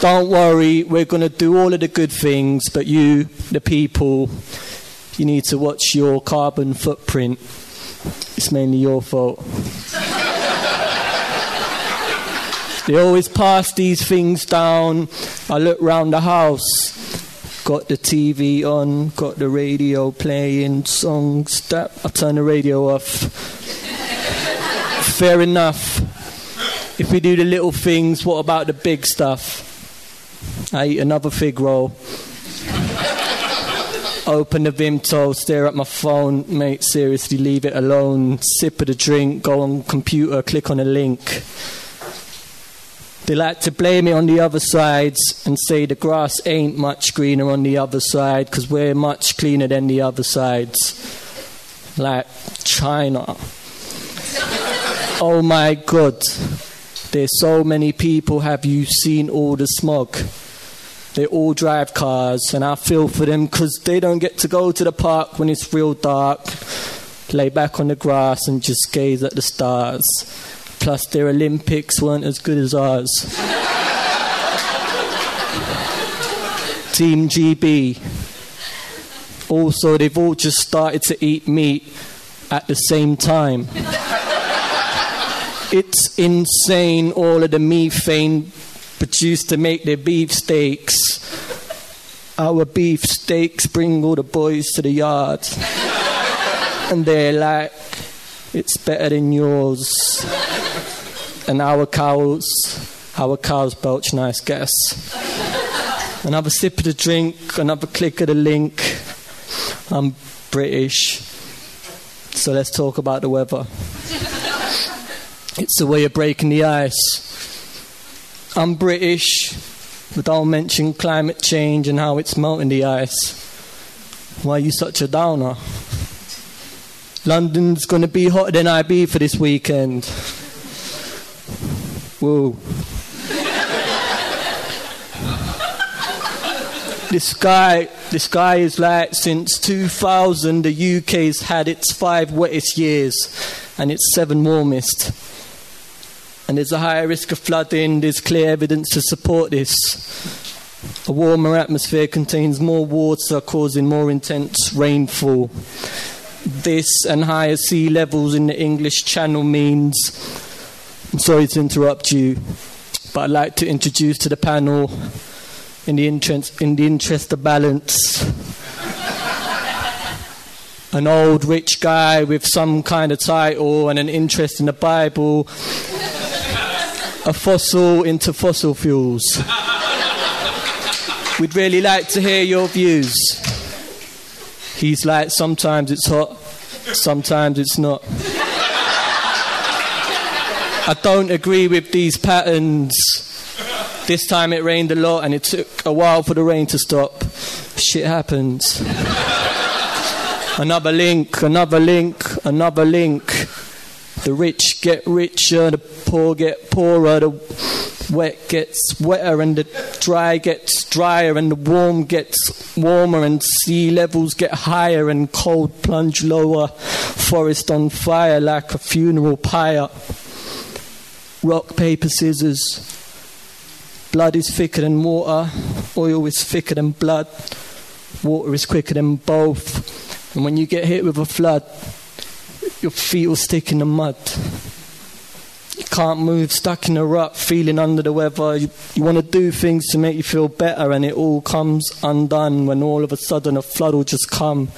Don't worry, we're going to do all of the good things, but you, the people, you need to watch your carbon footprint. It's mainly your fault. They always pass these things down. I look round the house, got the TV on, got the radio playing songs. That I turn the radio off. Fair enough. If we do the little things, what about the big stuff? I eat another fig roll. Open the Vimto, stare at my phone. Mate, seriously, leave it alone. Sip of the drink, go on computer, click on a link. They like to blame it on the other sides and say the grass ain't much greener on the other side because we're much cleaner than the other sides. Like China. Oh my God. There's so many people, have you seen all the smog? They all drive cars, and I feel for them because they don't get to go to the park when it's real dark, lay back on the grass and just gaze at the stars. Plus, their Olympics weren't as good as ours. Team GB. Also, they've all just started to eat meat at the same time. It's insane, all of the methane produced to make their beef steaks. Our beef steaks bring all the boys to the yard. And they're like, it's better than yours. And our cows belch nice gas. Another sip of the drink, another click of the link. I'm British, so let's talk about the weather. It's a way of breaking the ice. I'm British, but I'll mention climate change and how it's melting the ice. Why are you such a downer? London's going to be hotter than Ibiza for this weekend. Whoa. This guy is like, since 2000, the UK's had its 5 wettest years and its 7 warmest. And there's a higher risk of flooding. There's clear evidence to support this. A warmer atmosphere contains more water, causing more intense rainfall. This and higher sea levels in the English Channel means... I'm sorry to interrupt you, but I'd like to introduce to the panel, in the interest of balance, an old rich guy with some kind of title and an interest in the Bible... a fossil into fossil fuels. We'd really like to hear your views. He's like, sometimes it's hot, sometimes it's not. I don't agree with these patterns. This time it rained a lot and it took a while for the rain to stop. Shit happens. Another link, another link, another link. The rich get richer, the poor get poorer, the wet gets wetter and the dry gets drier and the warm gets warmer and sea levels get higher and cold plunge lower, forest on fire like a funeral pyre. Rock, paper, scissors. Blood is thicker than water, oil is thicker than blood, water is quicker than both, and when you get hit with a flood, your feet will stick in the mud. You can't move, stuck in a rut, feeling under the weather. You want to do things to make you feel better, and it all comes undone when all of a sudden a flood will just come,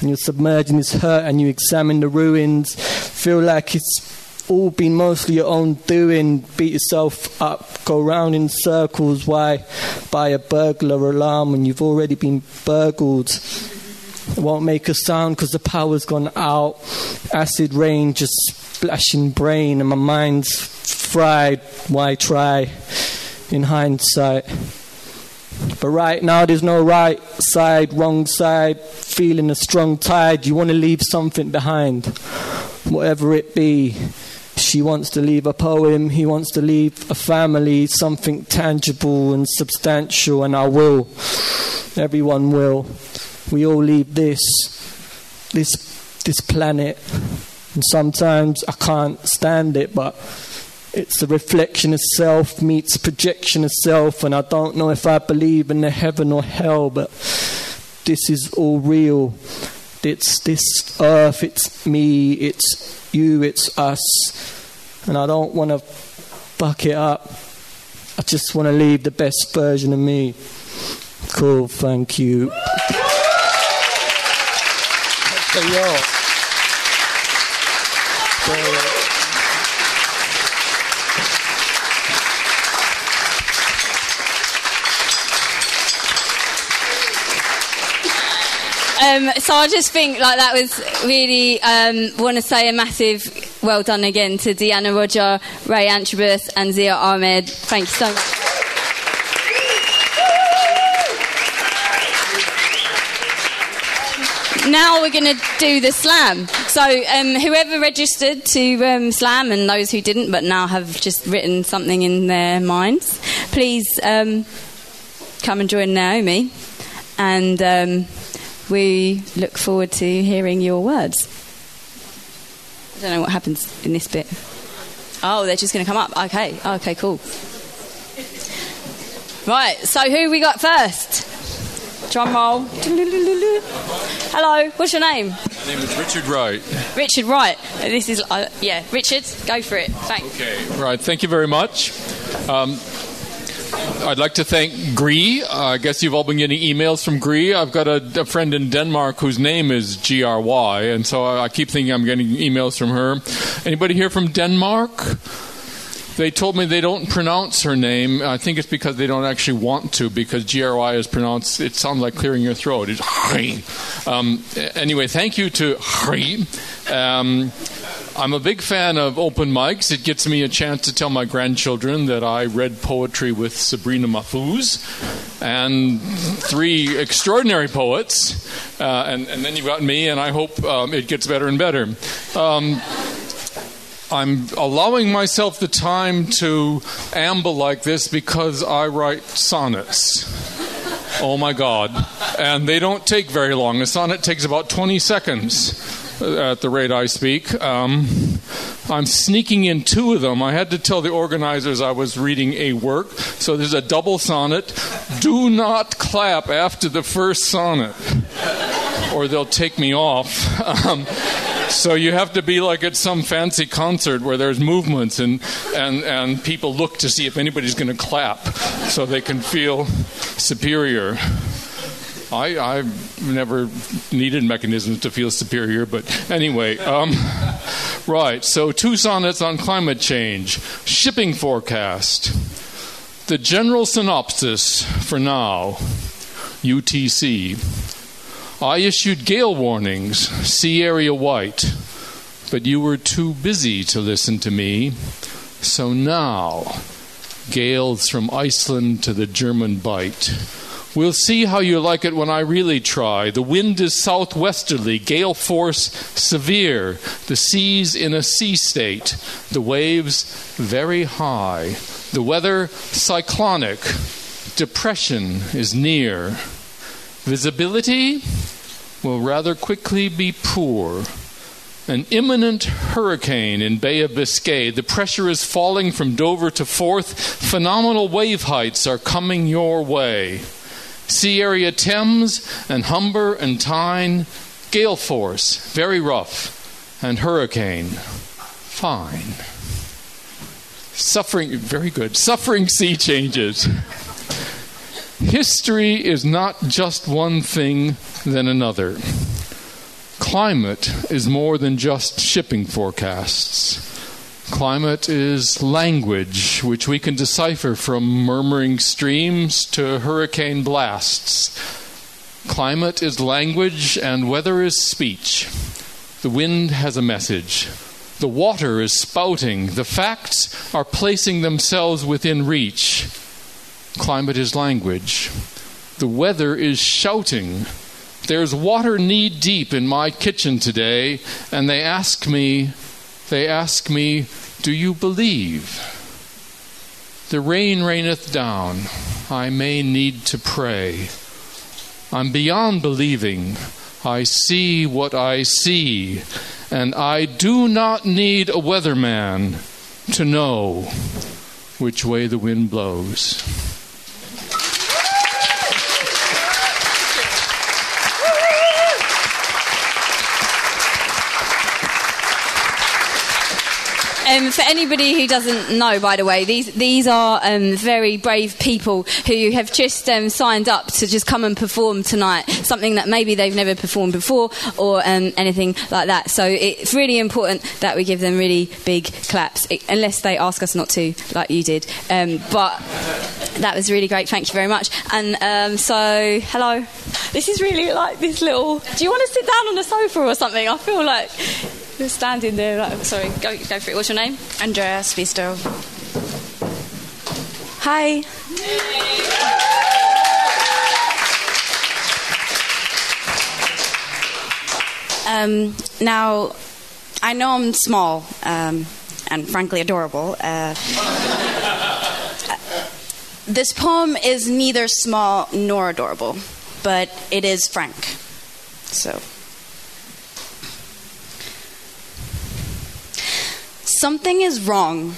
and you're submerged in this hurt, and you examine the ruins, feel like it's all been mostly your own doing, beat yourself up, go round in circles. Why buy a burglar alarm when you've already been burgled? It won't make a sound because the power's gone out. Acid rain just splashing brain and my mind's fried. Why try in hindsight? But right now there's no right side, wrong side. Feeling a strong tide. You want to leave something behind. Whatever it be. She wants to leave a poem. He wants to leave a family. Something tangible and substantial. And I will. Everyone will. We all leave this planet, and sometimes I can't stand it, but it's the reflection of self meets projection of self, and I don't know if I believe in the heaven or hell, but this is all real. It's this earth, it's me, it's you, it's us, and I don't want to fuck it up. I just want to leave the best version of me. Cool, thank you. So I just think like that was really want to say a massive well done again to Deanna Rodger, Ray Antrobus and Zia Ahmed. Thank you so much. now we're going to do the slam. So whoever registered to slam, and those who didn't but now have just written something in their minds, please come and join Naomi, and we look forward to hearing your words. I don't know what happens in this bit. Oh, they're just going to come up. Okay, cool. Right, so who we got first? Drum roll. Hello, what's your name? My name is Richard Wright. Richard Wright. This is, yeah, Richard, go for it. Thanks. Okay, right, thank you very much. I'd like to thank Gree. I guess you've all been getting emails from Gree. I've got a friend in Denmark whose name is G-R-Y, and so I keep thinking I'm getting emails from her. Anybody here from Denmark? They told me they don't pronounce her name. I think it's because they don't actually want to, because G-R-Y is pronounced, it sounds like clearing your throat. It's Gree. Anyway, thank you to Gree. I'm a big fan of open mics. It gets me a chance to tell my grandchildren that I read poetry with Sabrina Mahfouz and three extraordinary poets. And then you've got me, and I hope it gets better and better. I'm allowing myself the time to amble like this because I write sonnets. Oh, my God. And they don't take very long. A sonnet takes about 20 seconds. At the rate I speak. I'm sneaking in two of them. I had to tell the organizers I was reading a work. So there's a double sonnet. Do not clap after the first sonnet, or they'll take me off. So you have to be like at some fancy concert where there's movements and people look to see if anybody's going to clap so they can feel superior. I've never needed mechanisms to feel superior, but anyway. Right, so two sonnets on climate change. Shipping forecast. The general synopsis for now, UTC. I issued gale warnings, sea area white, but you were too busy to listen to me. So now, gales from Iceland to the German Bight. We'll see how you like it when I really try. The wind is southwesterly, gale force severe. The sea's in a sea state. The waves very high. The weather cyclonic. Depression is near. Visibility will rather quickly be poor. An imminent hurricane in Bay of Biscay. The pressure is falling from Dover to Forth. Phenomenal wave heights are coming your way. Sea area Thames and Humber and Tyne, gale force, very rough, and hurricane, fine. Suffering, very good, suffering sea changes. History is not just one thing than another. Climate is more than just shipping forecasts. Climate is language, which we can decipher from murmuring streams to hurricane blasts. Climate is language, and weather is speech. The wind has a message. The water is spouting. The facts are placing themselves within reach. Climate is language. The weather is shouting. There's water knee-deep in my kitchen today, and they ask me, do you believe? The rain raineth down. I may need to pray. I'm beyond believing. I see what I see. And I do not need a weatherman to know which way the wind blows. For anybody who doesn't know, by the way, these are very brave people who have just signed up to just come and perform tonight, something that maybe they've never performed before or anything like that. So it's really important that we give them really big claps, unless they ask us not to, like you did. But that was really great. Thank you very much. And so, hello. This is really like this little... Do you want to sit down on the sofa or something? I feel like... You're standing there. Like, sorry, go for it. What's your name? Andrea Spisto. Hi. Now, I know I'm small and frankly adorable. This poem is neither small nor adorable, but it is frank. So, something is wrong.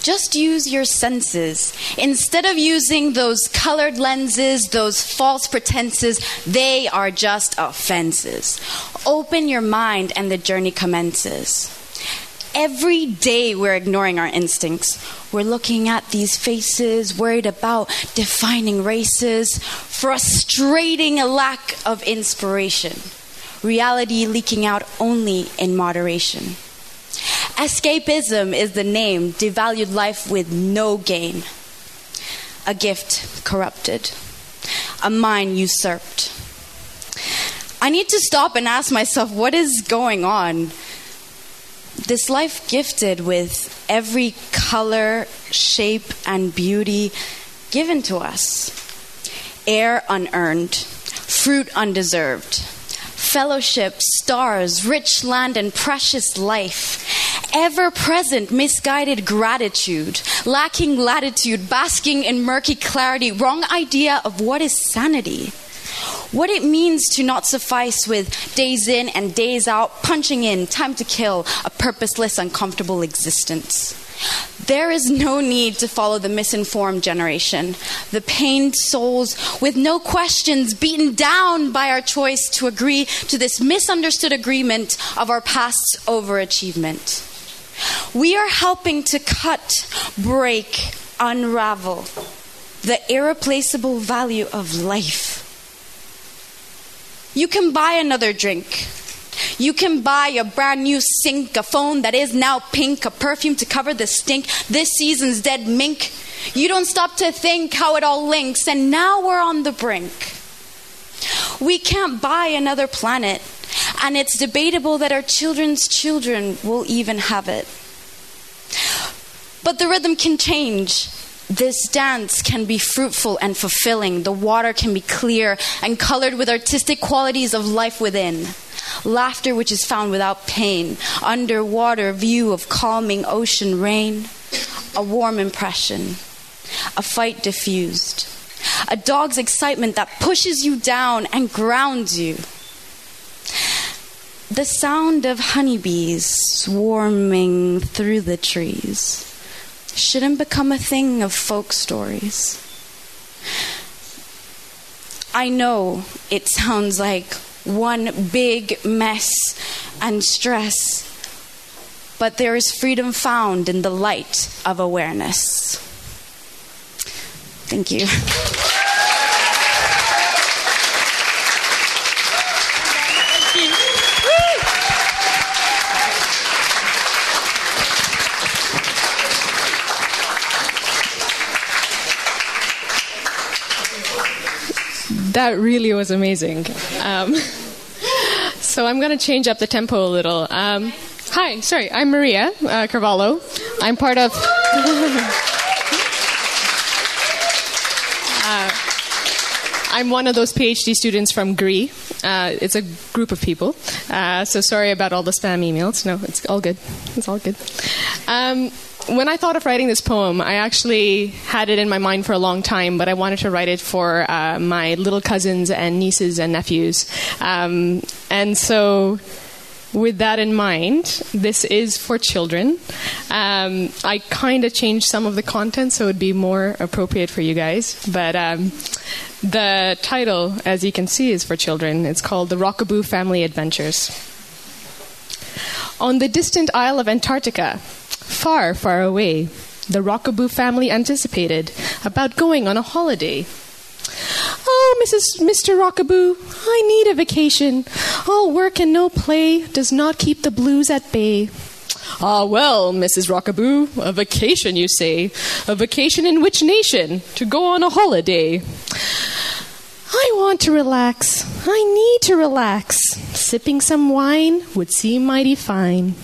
Just use your senses. Instead of using those colored lenses, those false pretenses, they are just offenses. Open your mind and the journey commences. Every day we're ignoring our instincts. We're looking at these faces, worried about defining races, frustrating a lack of inspiration. Reality leaking out only in moderation. Escapism is the name, devalued life with no gain. A gift corrupted, a mind usurped. I need to stop and ask myself, what is going on? This life gifted with every color, shape, and beauty given to us. Air unearned, fruit undeserved, fellowship, stars, rich land, and precious life. Ever-present misguided gratitude, lacking latitude, basking in murky clarity, wrong idea of what is sanity. What it means to not suffice with days in and days out, punching in, time to kill, a purposeless, uncomfortable existence. There is no need to follow the misinformed generation, the pained souls with no questions, beaten down by our choice to agree to this misunderstood agreement of our past's overachievement. We are helping to cut, break, unravel the irreplaceable value of life. You can buy another drink. You can buy a brand new sink, a phone that is now pink, a perfume to cover the stink, this season's dead mink. You don't stop to think how it all links, and now we're on the brink. We can't buy another planet, and it's debatable that our children's children will even have it. But the rhythm can change. This dance can be fruitful and fulfilling. The water can be clear and colored with artistic qualities of life within. Laughter which is found without pain. Underwater view of calming ocean rain. A warm impression. A fight diffused. A dog's excitement that pushes you down and grounds you. The sound of honeybees swarming through the trees shouldn't become a thing of folk stories. I know it sounds like one big mess and stress, but there is freedom found in the light of awareness. Thank you. That really was amazing. So I'm going to change up the tempo a little. Hi, sorry, I'm Maria Carvalho. I'm part of... I'm one of those PhD students from Gree. It's a group of people. So sorry about all the spam emails. No, it's all good. It's all good. When I thought of writing this poem, I actually had it in my mind for a long time, but I wanted to write it for my little cousins and nieces and nephews. And so with that in mind, this is for children. I kind of changed some of the content, so it would be more appropriate for you guys. But the title, as you can see, is for children. It's called The Rockaboo Family Adventures. On the distant isle of Antarctica, far, far away, the Rockaboo family anticipated about going on a holiday. Oh, Mr. Rockaboo, I need a vacation. All work and no play does not keep the blues at bay. Ah, well, Mrs. Rockaboo, a vacation, you say. A vacation in which nation? To go on a holiday. I want to relax. I need to relax. Sipping some wine would seem mighty fine.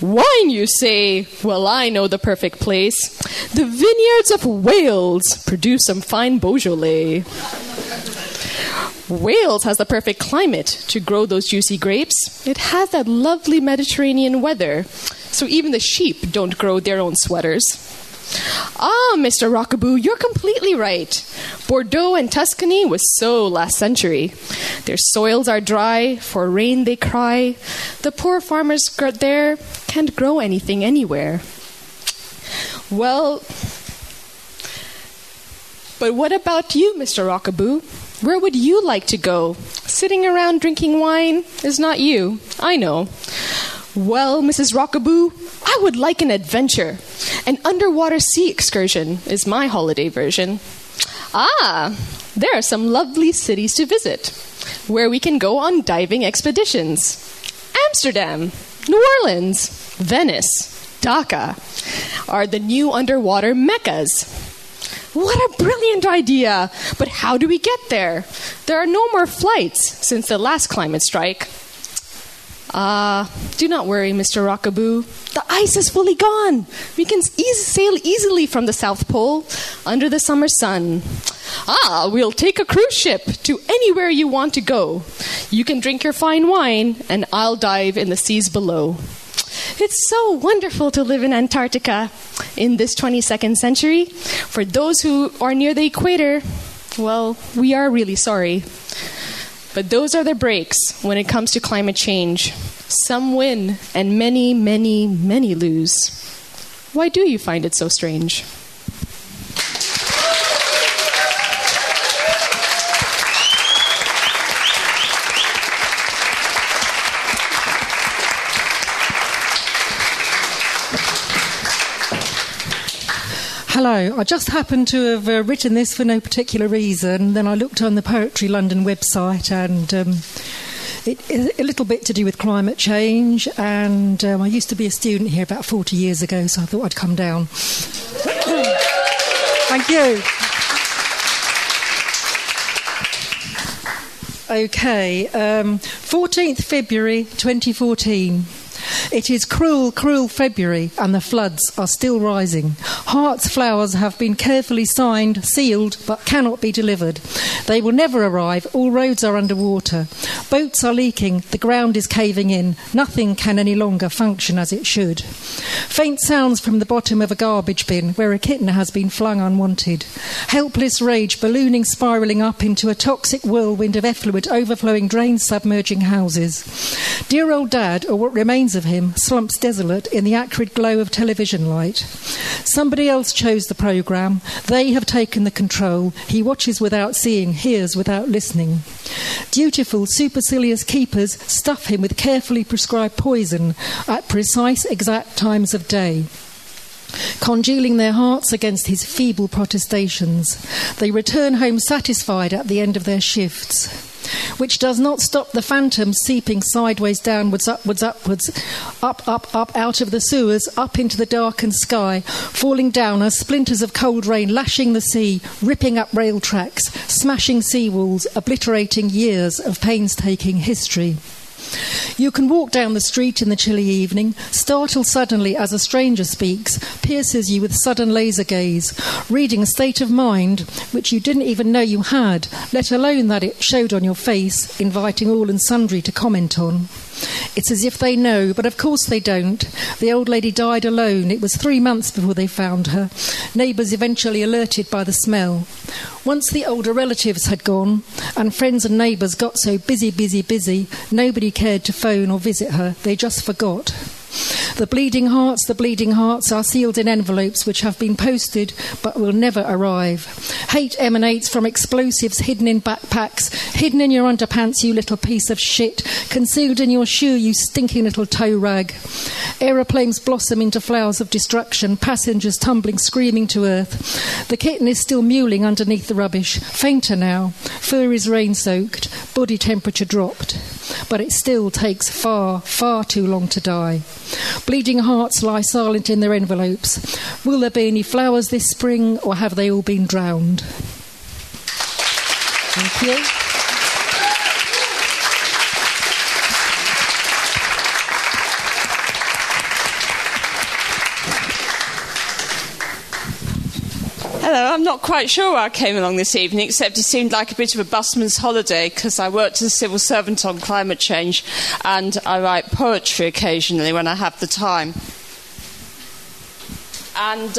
Wine, you say? Well, I know the perfect place. The vineyards of Wales produce some fine Beaujolais. Wales has the perfect climate to grow those juicy grapes. It has that lovely Mediterranean weather, so even the sheep don't grow their own sweaters. Ah, Mr. Rockaboo, you're completely right. Bordeaux and Tuscany was so last century. Their soils are dry, for rain they cry. The poor farmers there can't grow anything anywhere. Well, but what about you, Mr. Rockaboo? Where would you like to go? Sitting around drinking wine is not you, I know. Well, Mrs. Rockaboo, I would like an adventure. An underwater sea excursion is my holiday version. Ah, there are some lovely cities to visit, where we can go on diving expeditions. Amsterdam, New Orleans, Venice, Dhaka are the new underwater meccas. What a brilliant idea! But how do we get there? There are no more flights since the last climate strike. Do not worry, Mr. Rockaboo. The ice is fully gone. We can sail easily from the South Pole under the summer sun. Ah, we'll take a cruise ship to anywhere you want to go. You can drink your fine wine, and I'll dive in the seas below. It's so wonderful to live in Antarctica in this 22nd century. For those who are near the equator, well, we are really sorry. But those are the breaks when it comes to climate change. Some win, and many, many, many lose. Why do you find it so strange? Hello. I just happened to have written this for no particular reason. Then I looked on the Poetry London website, and it's a little bit to do with climate change. And I used to be a student here about 40 years ago, so I thought I'd come down. Thank you. Okay. 14th February 2014. It is cruel, cruel February, and the floods are still rising. Hearts' flowers have been carefully signed, sealed, but cannot be delivered. They will never arrive. All roads are underwater. Boats are leaking. The ground is caving in. Nothing can any longer function as it should. Faint sounds from the bottom of a garbage bin where a kitten has been flung unwanted. Helpless rage ballooning, spiralling up into a toxic whirlwind of effluent overflowing drains, submerging houses. Dear old Dad, or what remains of him, slumps desolate in the acrid glow of television light. Somebody else chose the programme. They have taken the control. He watches without seeing, hears without listening. Dutiful, supercilious keepers stuff him with carefully prescribed poison at precise, exact times of day, congealing their hearts against his feeble protestations. They return home satisfied at the end of their shifts, which does not stop the phantom seeping sideways, downwards, upwards, up, out of the sewers, up into the darkened sky, falling down as splinters of cold rain, lashing the sea, ripping up rail tracks, smashing seawalls, obliterating years of painstaking history. You can walk down the street in the chilly evening, startled suddenly as a stranger speaks, pierces you with sudden laser gaze, reading a state of mind which you didn't even know you had, let alone that it showed on your face, inviting all and sundry to comment on. It's as if they know, but of course they don't. The old lady died alone. It was 3 months before they found her. Neighbours eventually alerted by the smell. Once the older relatives had gone, and friends and neighbours got so busy, nobody cared to phone or visit her. They just forgot. The bleeding hearts are sealed in envelopes which have been posted but will never arrive. Hate emanates from explosives hidden in backpacks, hidden in your underpants, you little piece of shit, concealed in your shoe, you stinking little toe rag. Aeroplanes blossom into flowers of destruction, passengers tumbling, screaming to earth. The kitten is still mewling underneath the rubbish, fainter now. Fur is rain-soaked, body temperature dropped. But it still takes far, far too long to die. Bleeding hearts lie silent in their envelopes. Will there be any flowers this spring, or have they all been drowned? Thank you. Hello, I'm not quite sure why I came along this evening, except it seemed like a bit of a busman's holiday because I worked as a civil servant on climate change and I write poetry occasionally when I have the time. And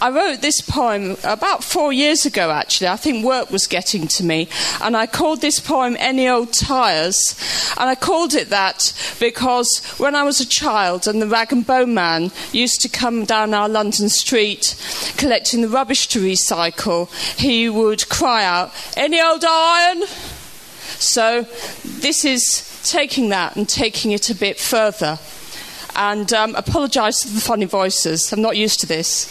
I wrote this poem about 4 years ago, actually. I think work was getting to me. And I called this poem Any Old Tires. And I called it that because when I was a child and the rag and bone man used to come down our London street collecting the rubbish to recycle, he would cry out, "Any old iron?" So this is taking that and taking it a bit further. And apologise for the funny voices. I'm not used to this.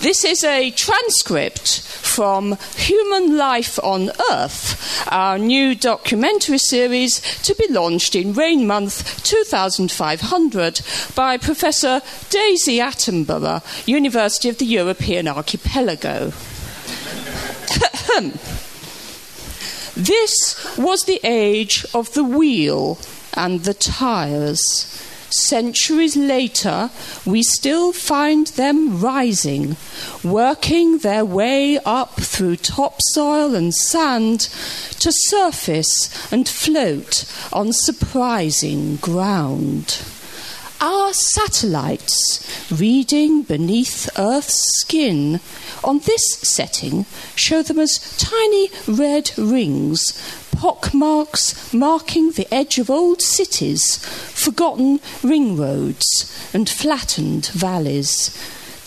This is a transcript from Human Life on Earth, our new documentary series to be launched in Rain Month 2500 by Professor Daisy Attenborough, University of the European Archipelago. This was the age of the wheel and the tyres. Centuries later, we still find them rising, working their way up through topsoil and sand to surface and float on surprising ground. Our satellites, reading beneath Earth's skin, on this setting show them as tiny red rings, pockmarks marking the edge of old cities, forgotten ring roads and flattened valleys.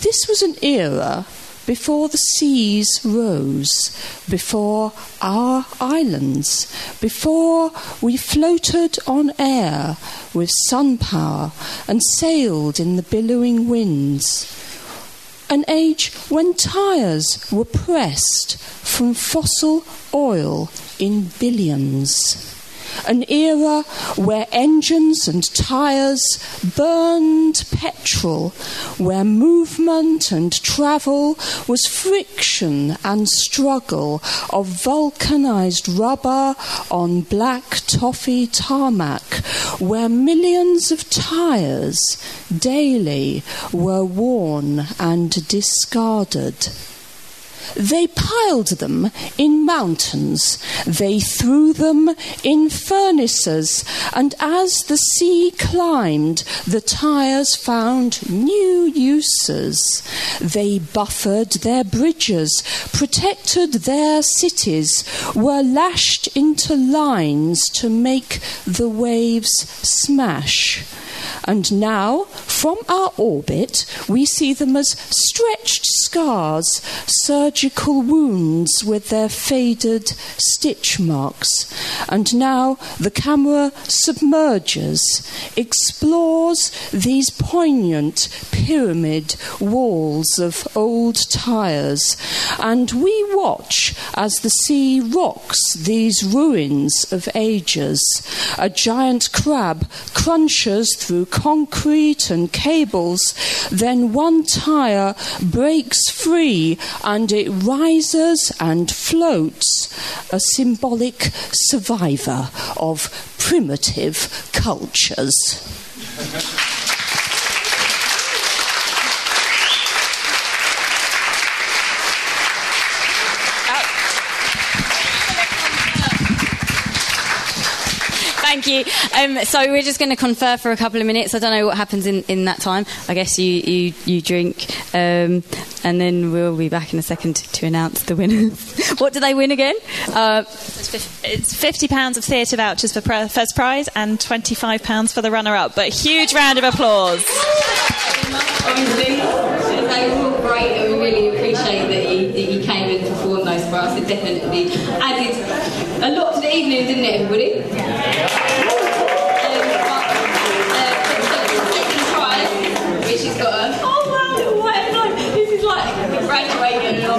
This was an era before the seas rose, before our islands, before we floated on air with sun power and sailed in the billowing winds. An age when tyres were pressed from fossil oil in billions. An era where engines and tyres burned petrol, where movement and travel was friction and struggle of vulcanized rubber on black toffee tarmac, where millions of tyres daily were worn and discarded. They piled them in mountains, they threw them in furnaces, and as the sea climbed, the tyres found new uses. They buffered their bridges, protected their cities, were lashed into lines to make the waves smash. And now, from our orbit, we see them as stretched scars, surgical wounds with their faded stitch marks. And now the camera submerges, explores these poignant pyramid walls of old tyres, and we watch as the sea rocks these ruins of ages. A giant crab crunches through concrete and cables, then one tyre breaks free and it rises and floats, a symbolic survivor of primitive cultures. Thank you. So we're just going to confer for a couple of minutes. I don't know what happens in that time. I guess you drink, and then we'll be back in a second to announce the winners. What do they win again? It's £50 of theatre vouchers for first prize and £25 for the runner-up. But huge round of applause. Obviously, they were all great, and we really appreciate that you came and performed those for us. It definitely added a lot to the evening, didn't it, everybody? Yeah. She's got a, oh wow, what a night. This is like graduating and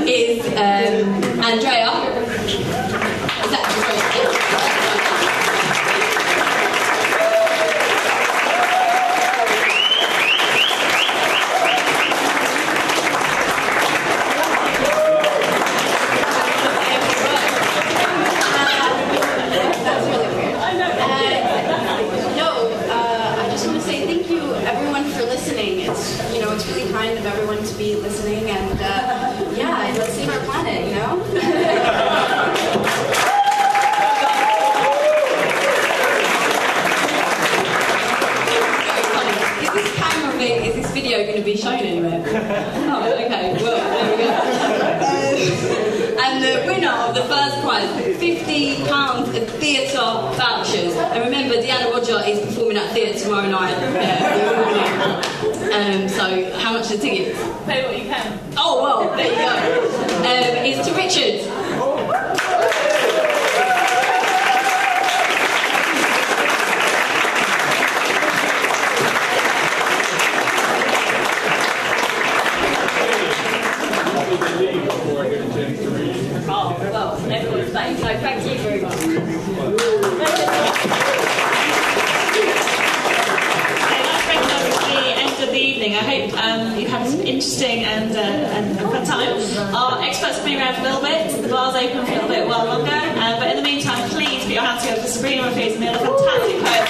obviously is Andrea. Is that just of everyone to be listening, and yeah, let's save our planet, you know? Is this video going to be shown anywhere? Oh, okay, well, there we go. And the winner of the first prize, £50 of theatre vouchers. And remember, Deanna Rodger is performing at theatre tomorrow night. So, how much are the tickets? Pay what you can. Oh, well, there you go. It's to Richard. Sabrina Mahfouz made a fantastic poem